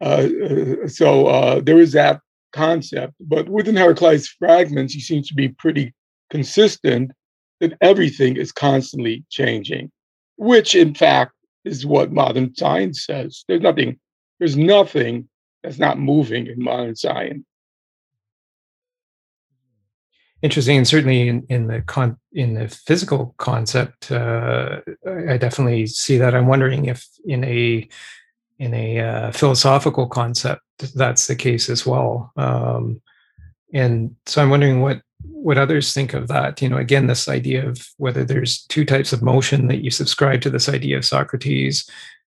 So there is that concept, but within Heraclitus' fragments, he seems to be pretty consistent that everything is constantly changing, which in fact is what modern science says. There's nothing that's not moving in modern science. Interesting, and certainly in the physical concept, I definitely see that. I'm wondering if in a philosophical concept that's the case as well. And so I'm wondering what others think of that. Again, this idea of whether there's two types of motion, that you subscribe to this idea of Socrates,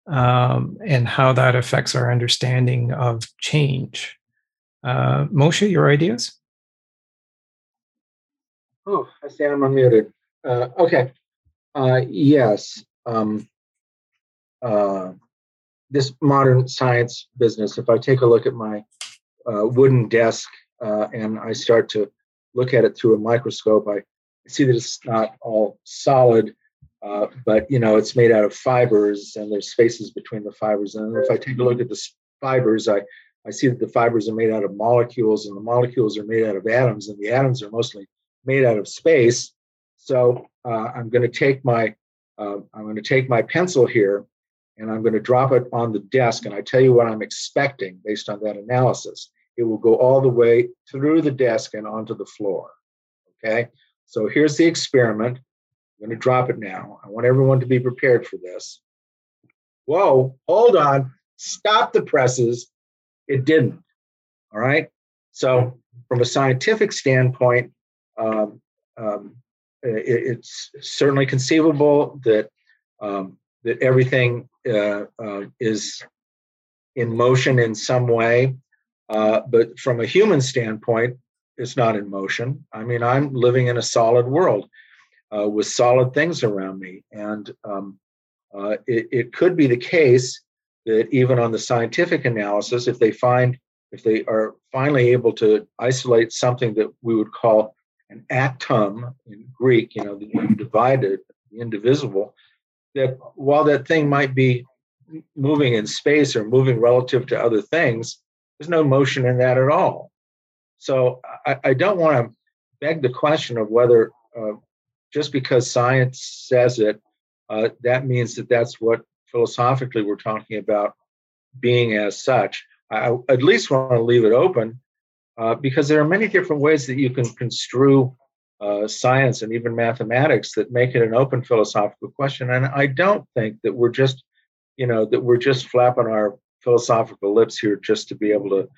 and how that affects our understanding of change. Moshe, your ideas? Oh, I see I'm unmuted. Okay. Yes. This modern science business, if I take a look at my wooden desk and I start to look at it through a microscope, I see that it's not all solid, but, it's made out of fibers and there's spaces between the fibers. And if I take a look at the fibers, I see that the fibers are made out of molecules, and the molecules are made out of atoms, and the atoms are mostly made out of space. So I'm going to take my pencil here, and I'm going to drop it on the desk. And I tell you what I'm expecting based on that analysis. It will go all the way through the desk and onto the floor. Okay. So here's the experiment. I'm going to drop it now. I want everyone to be prepared for this. Whoa! Hold on! Stop the presses. It didn't. All right. So from a scientific standpoint, it's certainly conceivable that that everything is in motion in some way, but from a human standpoint, it's not in motion. I mean, I'm living in a solid world with solid things around me, and it could be the case that even on the scientific analysis, if they are finally able to isolate something that we would call an atom in Greek, the undivided, the indivisible, that while that thing might be moving in space or moving relative to other things, there's no motion in that at all. So I don't want to beg the question of whether just because science says it, that means that that's what philosophically we're talking about being as such. I at least want to leave it open, because there are many different ways that you can construe science and even mathematics that make it an open philosophical question. And I don't think that we're just, flapping our philosophical lips here just to be able to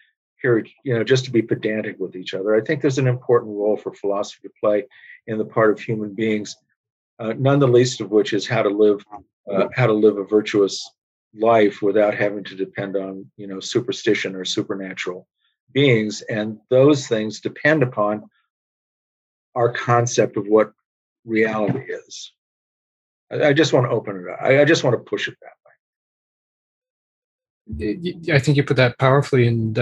hear, just to be pedantic with each other. I think there's an important role for philosophy to play in the part of human beings, none the least of which is how to live a virtuous life without having to depend on, superstition or supernatural beings, and those things depend upon our concept of what reality is. I just want to open it up. I just want to push it that way. I think you put that powerfully, and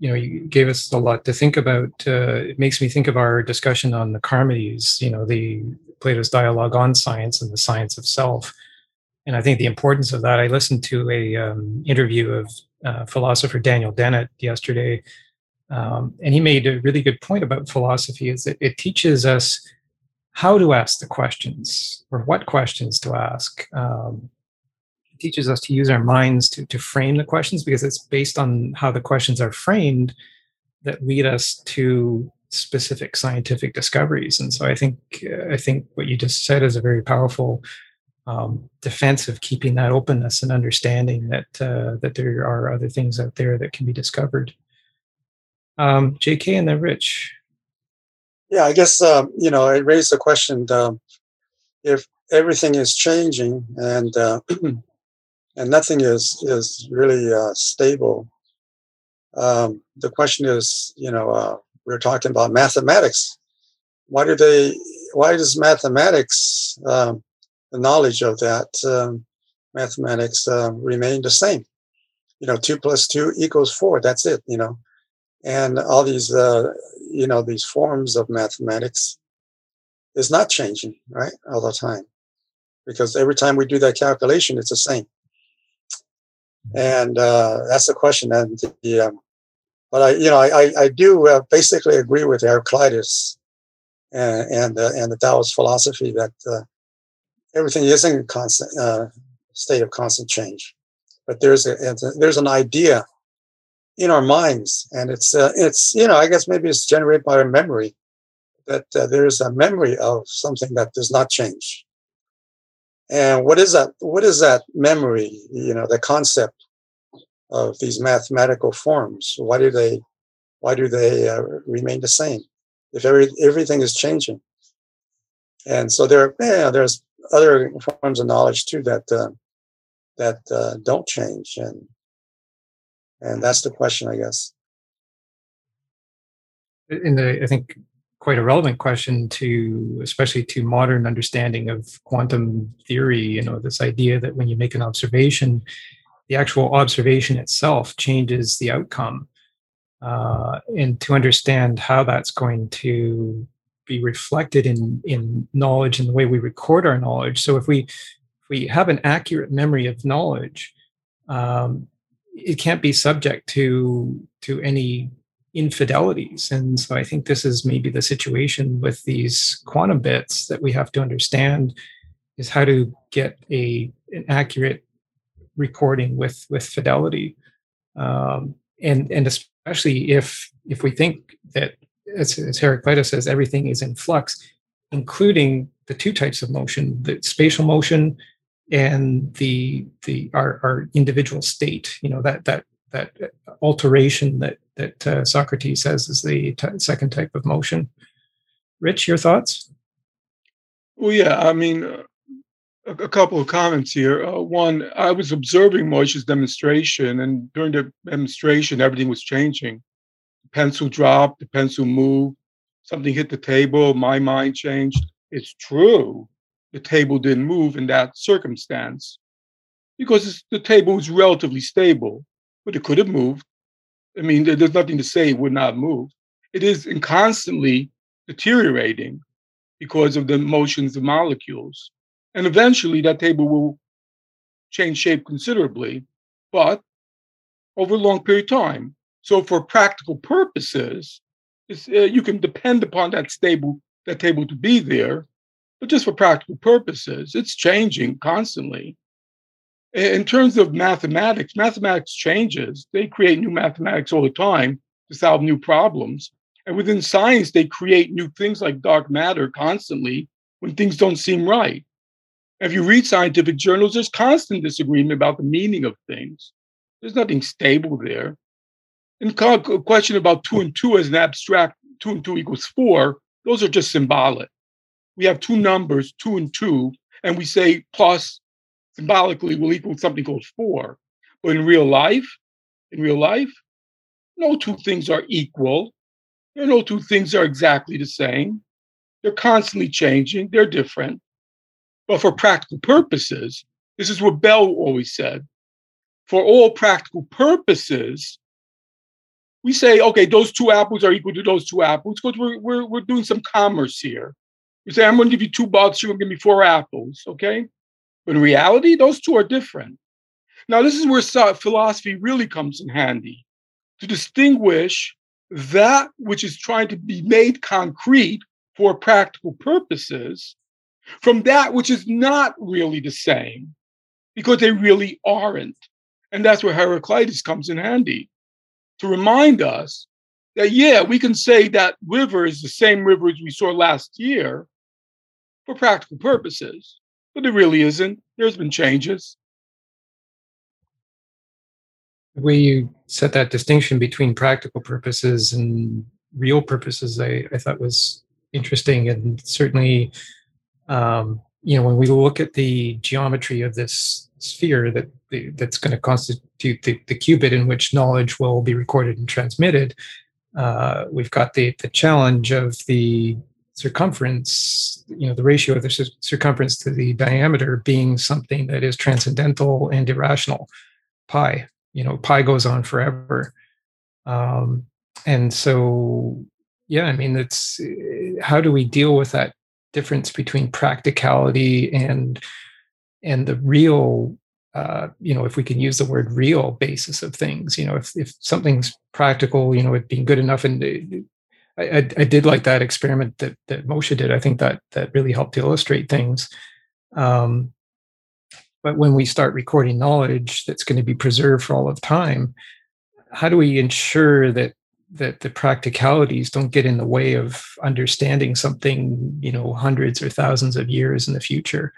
you gave us a lot to think about. It makes me think of our discussion on the Parmenides, the Plato's dialogue on science and the science of self, And I think the importance of that, I listened to a interview of philosopher Daniel Dennett yesterday, and he made a really good point about philosophy, is that it teaches us how to ask the questions, or what questions to ask. It teaches us to use our minds to frame the questions, because it's based on how the questions are framed that lead us to specific scientific discoveries. And so I think what you just said is a very powerful defense of keeping that openness and understanding that that there are other things out there that can be discovered. J.K. and the Rich. Yeah, I guess it raised the question: if everything is changing and and nothing is really stable, the question is, we're talking about mathematics. Why does mathematics? The knowledge of that mathematics remain the same. 2 + 2 = 4. That's it. And all these these forms of mathematics is not changing, right, all the time, because every time we do that calculation, it's the same. And that's the question. And I do basically agree with Heraclitus and the Taoist philosophy that. Everything is in constant state of constant change, but there's an idea in our minds, and it's I guess maybe it's generated by our memory that there's a memory of something that does not change. And what is that? What is that memory? The concept of these mathematical forms. Why do they remain the same if everything is changing? And so there's other forms of knowledge too that don't change, and that's the question, I guess. And I think quite a relevant question especially to modern understanding of quantum theory. This idea that when you make an observation, the actual observation itself changes the outcome, and to understand how that's going to be reflected in knowledge and the way we record our knowledge. So if we have an accurate memory of knowledge, it can't be subject to any infidelities. And so I think this is maybe the situation with these quantum bits that we have to understand is how to get an accurate recording with fidelity, and especially if we think that, as Heraclitus says, everything is in flux, including the two types of motion, the spatial motion and our individual state, that alteration that Socrates says is the second type of motion. Rich, your thoughts? Well, yeah, I mean, a couple of comments here. One, I was observing Moshe's demonstration, and during the demonstration, everything was changing. Pencil dropped, the pencil moved, something hit the table, my mind changed. It's true, the table didn't move in that circumstance because the table was relatively stable, but it could have moved. I mean, there's nothing to say it would not move. It is constantly deteriorating because of the motions of molecules. And eventually that table will change shape considerably, but over a long period of time. So for practical purposes, you can depend upon that table to be there, but just for practical purposes, it's changing constantly. In terms of mathematics changes. They create new mathematics all the time to solve new problems. And within science, they create new things like dark matter constantly when things don't seem right. If you read scientific journals, there's constant disagreement about the meaning of things. There's nothing stable there. And a question about 2 and 2 as an abstract, 2 and 2 = 4, those are just symbolic. We have two numbers, 2 and 2, and we say plus symbolically will equal something called 4. But in real life, no two things are equal. No two things are exactly the same. They're constantly changing. They're different. But for practical purposes, this is what Bell always said. For all practical purposes, we say, okay, those two apples are equal to those two apples because we're doing some commerce here. We say, I'm going to give you $2. You're going to give me 4 apples, okay? But in reality, those two are different. Now, this is where philosophy really comes in handy, to distinguish that which is trying to be made concrete for practical purposes from that which is not really the same, because they really aren't. And that's where Heraclitus comes in handy, to remind us that, yeah, we can say that river is the same river as we saw last year for practical purposes, but it really isn't. There's been changes. The way you set that distinction between practical purposes and real purposes, I thought was interesting. And certainly, when we look at the geometry of this sphere that's going to constitute the qubit in which knowledge will be recorded and transmitted, we've got the challenge of the circumference, the ratio of the circumference to the diameter being something that is transcendental and irrational, pi. Pi goes on forever. And so, it's how do we deal with that difference between practicality and the real, if we can use the word real, basis of things, if something's practical, it'd be good enough. And I did like that experiment that Moshe did. I think that really helped to illustrate things. But when we start recording knowledge that's going to be preserved for all of time, how do we ensure that the practicalities don't get in the way of understanding something, hundreds or thousands of years in the future?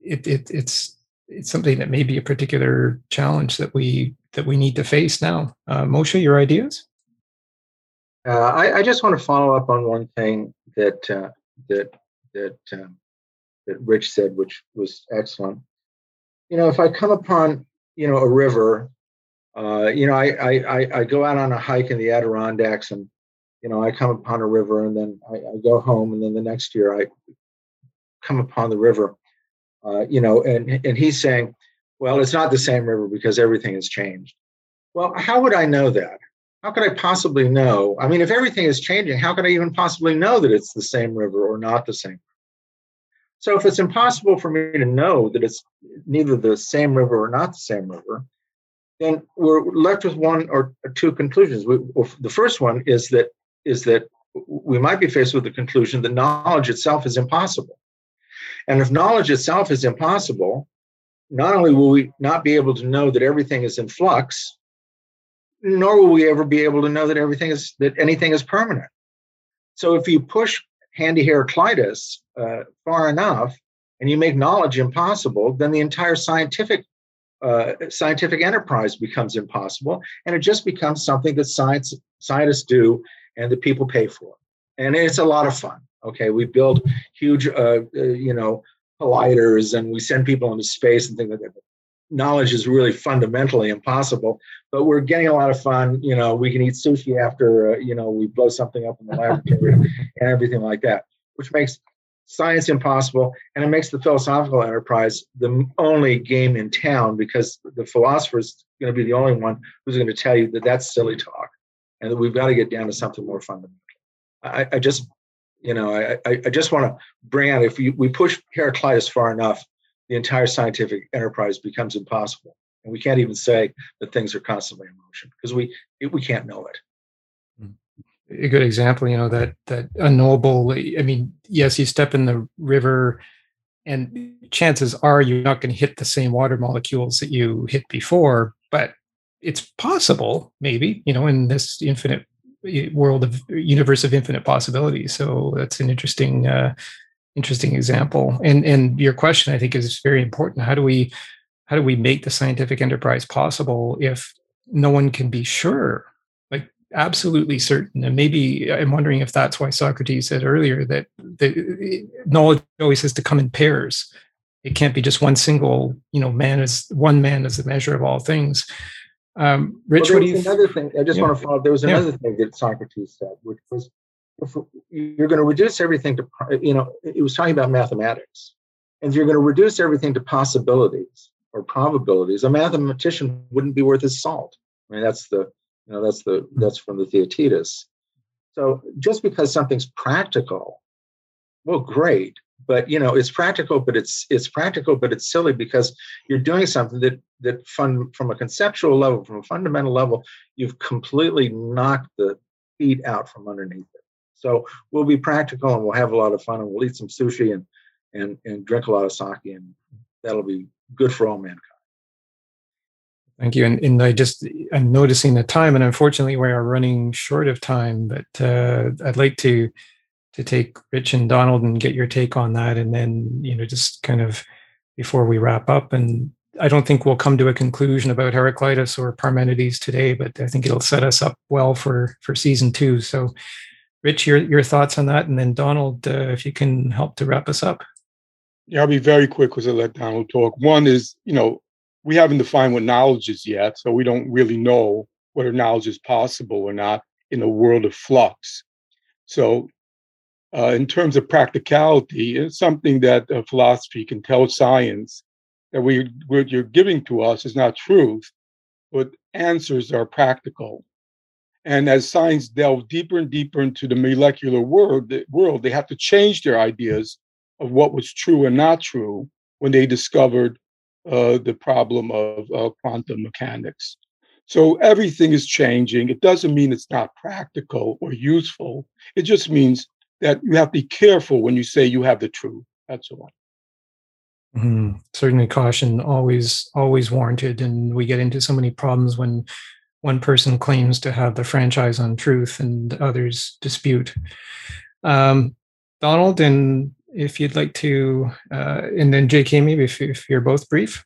It's something that may be a particular challenge that we need to face now. Moshe, your ideas? I just want to follow up on one thing that Rich said, which was excellent. If I come upon a river, I go out on a hike in the Adirondacks, and I come upon a river, and then I go home, and then the next year I come upon the river. And he's saying, well, it's not the same river because everything has changed. Well, how would I know that? How could I possibly know? I mean, if everything is changing, how could I even possibly know that it's the same river or not the same? So if it's impossible for me to know that it's neither the same river or not the same river, then we're left with one or two conclusions. The first one is that we might be faced with the conclusion that knowledge itself is impossible. And if knowledge itself is impossible, not only will we not be able to know that everything is in flux, nor will we ever be able to know that anything is permanent. So if you push handy Heraclitus far enough and you make knowledge impossible, then the entire scientific enterprise becomes impossible, and it just becomes something that scientists do and the people pay for. And it's a lot of fun. Okay, we build huge, colliders, and we send people into space and things like that. Knowledge is really fundamentally impossible, but we're getting a lot of fun. We can eat sushi after, we blow something up in the laboratory and everything like that, which makes science impossible. And it makes the philosophical enterprise the only game in town, because the philosopher is going to be the only one who's going to tell you that that's silly talk and that we've got to get down to something more fundamental. I just want to bring out, if we push Heraclitus far enough, the entire scientific enterprise becomes impossible. And we can't even say that things are constantly in motion, because we can't know it. A good example, that unknowable, yes, you step in the river and chances are you're not going to hit the same water molecules that you hit before, but it's possible, maybe, in this infinite world of universe of infinite possibilities. So that's an interesting example. And your question, I think, is very important. How do we make the scientific enterprise possible if no one can be sure, like absolutely certain? And maybe I'm wondering if that's why Socrates said earlier that the knowledge always has to come in pairs. It can't be just one single, man is the measure of all things. Rich, well, another thing I just want to follow up. There was another thing that Socrates said, which was, if you're going to reduce everything to, it was talking about mathematics, and if you're going to reduce everything to possibilities or probabilities, a mathematician wouldn't be worth his salt. I mean, that's from the Theaetetus. So just because something's practical, well, great, But you know, it's practical, but it's silly, because you're doing something that from a conceptual level, from a fundamental level, you've completely knocked the feet out from underneath it. So we'll be practical, and we'll have a lot of fun, and we'll eat some sushi and drink a lot of sake, and that'll be good for all mankind. Thank you. And I'm noticing the time, and unfortunately we are running short of time, but I'd like to take Rich and Donald and get your take on that. And then, you know, just kind of before we wrap up, and I don't think we'll come to a conclusion about Heraclitus or Parmenides today, but I think it'll set us up well for season 2. So Rich, your thoughts on that. And then Donald, if you can help to wrap us up. Yeah, I'll be very quick because I let Donald talk. One is, you know, we haven't defined what knowledge is yet, so we don't really know whether knowledge is possible or not in a world of flux. So in terms of practicality, it's something that philosophy can tell science that what you're giving to us is not truth, but answers are practical. And as science delves deeper and deeper into the molecular world, they have to change their ideas of what was true and not true when they discovered the problem of quantum mechanics. So everything is changing. It doesn't mean it's not practical or useful. It just means that you have to be careful when you say you have the truth. That's all. Mm-hmm. Certainly, caution always warranted. And we get into so many problems when one person claims to have the franchise on truth and others dispute. Donald, and if you'd like to, and then JK, maybe if you're both brief.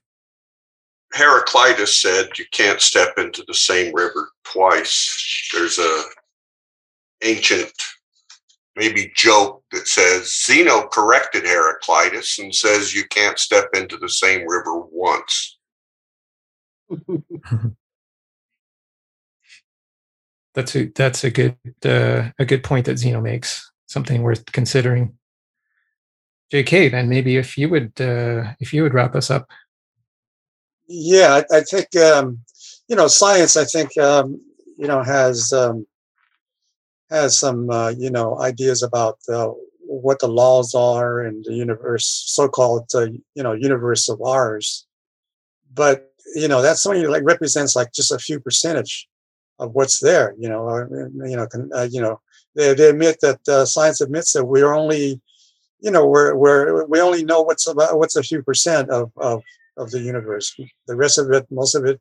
Heraclitus said, you can't step into the same river twice. There's an ancient, maybe joke that says, Zeno corrected Heraclitus and says, you can't step into the same river once. That's a good point that Zeno makes, something worth considering. JK, then maybe if you would wrap us up. Yeah, I think you know, science, I think you know, has some you know, ideas about what the laws are and the universe, so-called you know, universe of ours, but you know, that's something that, like, represents like just a few percentage of what's there. You know, they admit that science admits that we're only, you know, we only know what's a few percent of the universe. The rest of it, most of it,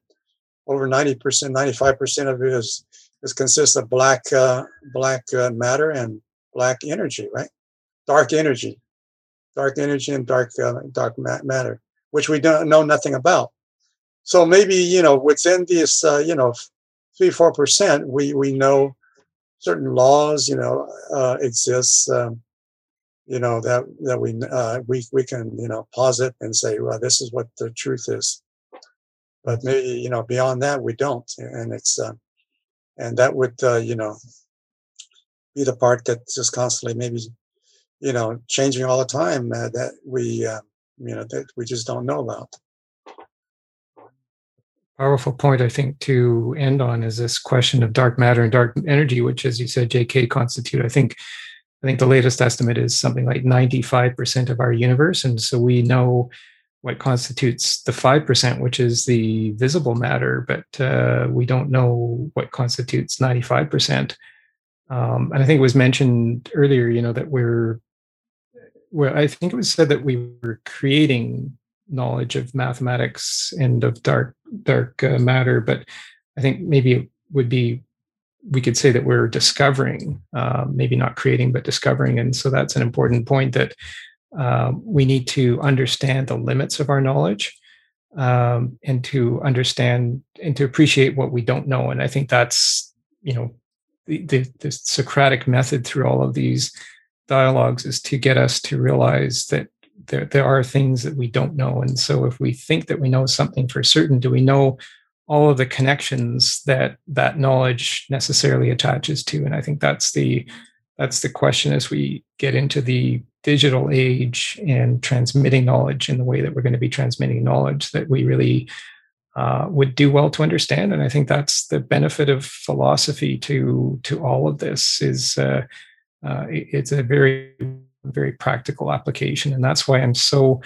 over 90%, 95% of it is consists of black matter and black energy, right? Dark energy and dark matter, which we don't know nothing about. So maybe, you know, within this, you know, 3-4%, we know certain laws, you know, exists. You know, that we can, you know, posit and say, well, this is what the truth is. But maybe, you know, beyond that, we don't. And it's and that would, you know, be the part that's just constantly, maybe, you know, changing all the time, that we, you know, that we just don't know about. Powerful point, I think, to end on is this question of dark matter and dark energy, which, as you said, JK, constitute, I think the latest estimate is something like 95% of our universe. And so we know what constitutes the 5%, which is the visible matter, but we don't know what constitutes 95%. And I think it was mentioned earlier, you know, that I think it was said that we were creating knowledge of mathematics and of dark matter, but I think maybe it would be, we could say that we're discovering, maybe not creating, but discovering. And so that's an important point, that we need to understand the limits of our knowledge, and to understand and to appreciate what we don't know. And I think that's, you know, the Socratic method through all of these dialogues is to get us to realize that there are things that we don't know. And so if we think that we know something for certain, do we know all of the connections that knowledge necessarily attaches to? And I think that's the question as we get into the digital age and transmitting knowledge in the way that we're going to be transmitting knowledge, that we really would do well to understand. And I think that's the benefit of philosophy to all of this, is it's a very very practical application. And that's why I'm so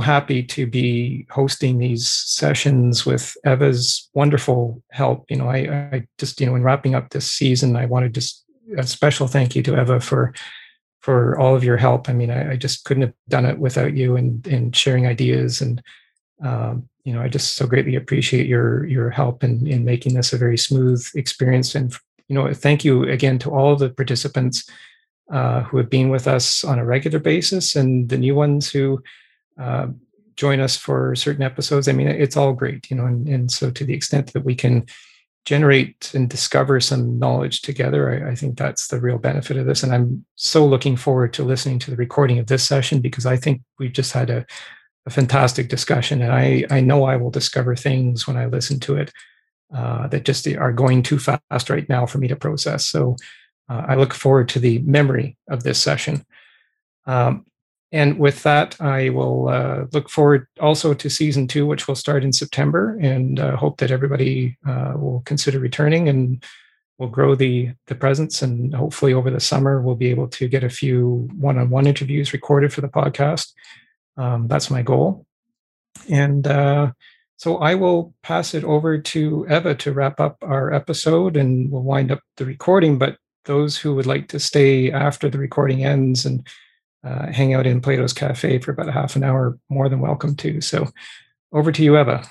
happy to be hosting these sessions with Eva's wonderful help. You know, I just, you know, in wrapping up this season, I want to just a special thank you to Eva for all of your help. I mean, I just couldn't have done it without you and sharing ideas. And, you know, I just so greatly appreciate your help in making this a very smooth experience. And, you know, thank you again to all the participants who have been with us on a regular basis and the new ones who join us for certain episodes. I mean, it's all great, you know, and so to the extent that we can generate and discover some knowledge together, I think that's the real benefit of this. And I'm so looking forward to listening to the recording of this session, because I think we've just had a fantastic discussion. And I know I will discover things when I listen to it that just are going too fast right now for me to process. So I look forward to the memory of this session. And with that, I will look forward also to season 2, which will start in September, and hope that everybody will consider returning, and we'll grow the presence. And hopefully over the summer, we'll be able to get a few one-on-one interviews recorded for the podcast. That's my goal. And so I will pass it over to Eva to wrap up our episode, and we'll wind up the recording. But those who would like to stay after the recording ends and hang out in Plato's Cafe for about a half an hour, more than welcome to. So over to you, Eva.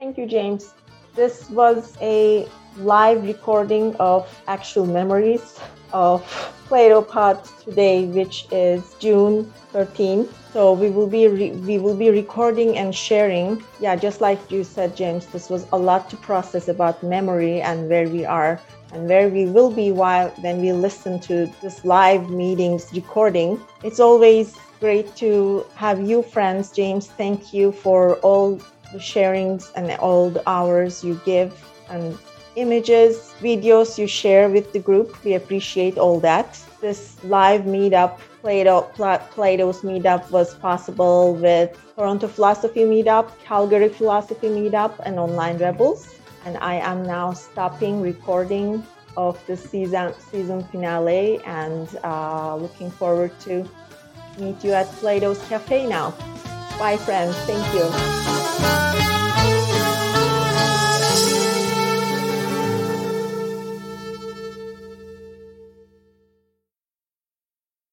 Thank you, James. This was a live recording of actual memories of Plato Pods today, which is June 13th. So we will be recording and sharing. Yeah, just like you said, James, this was a lot to process about memory and where we are and where we will be when we listen to this live meetings recording. It's always great to have you, friends. James, thank you for all the sharings and all the hours you give and images, videos you share with the group. We appreciate all that. This live meetup, Plato's meetup, was possible with Toronto Philosophy Meetup, Calgary Philosophy Meetup, and Online Rebels. And I am now stopping recording of the season finale, and looking forward to meet you at Plato's Cafe now. Bye, friends. Thank you.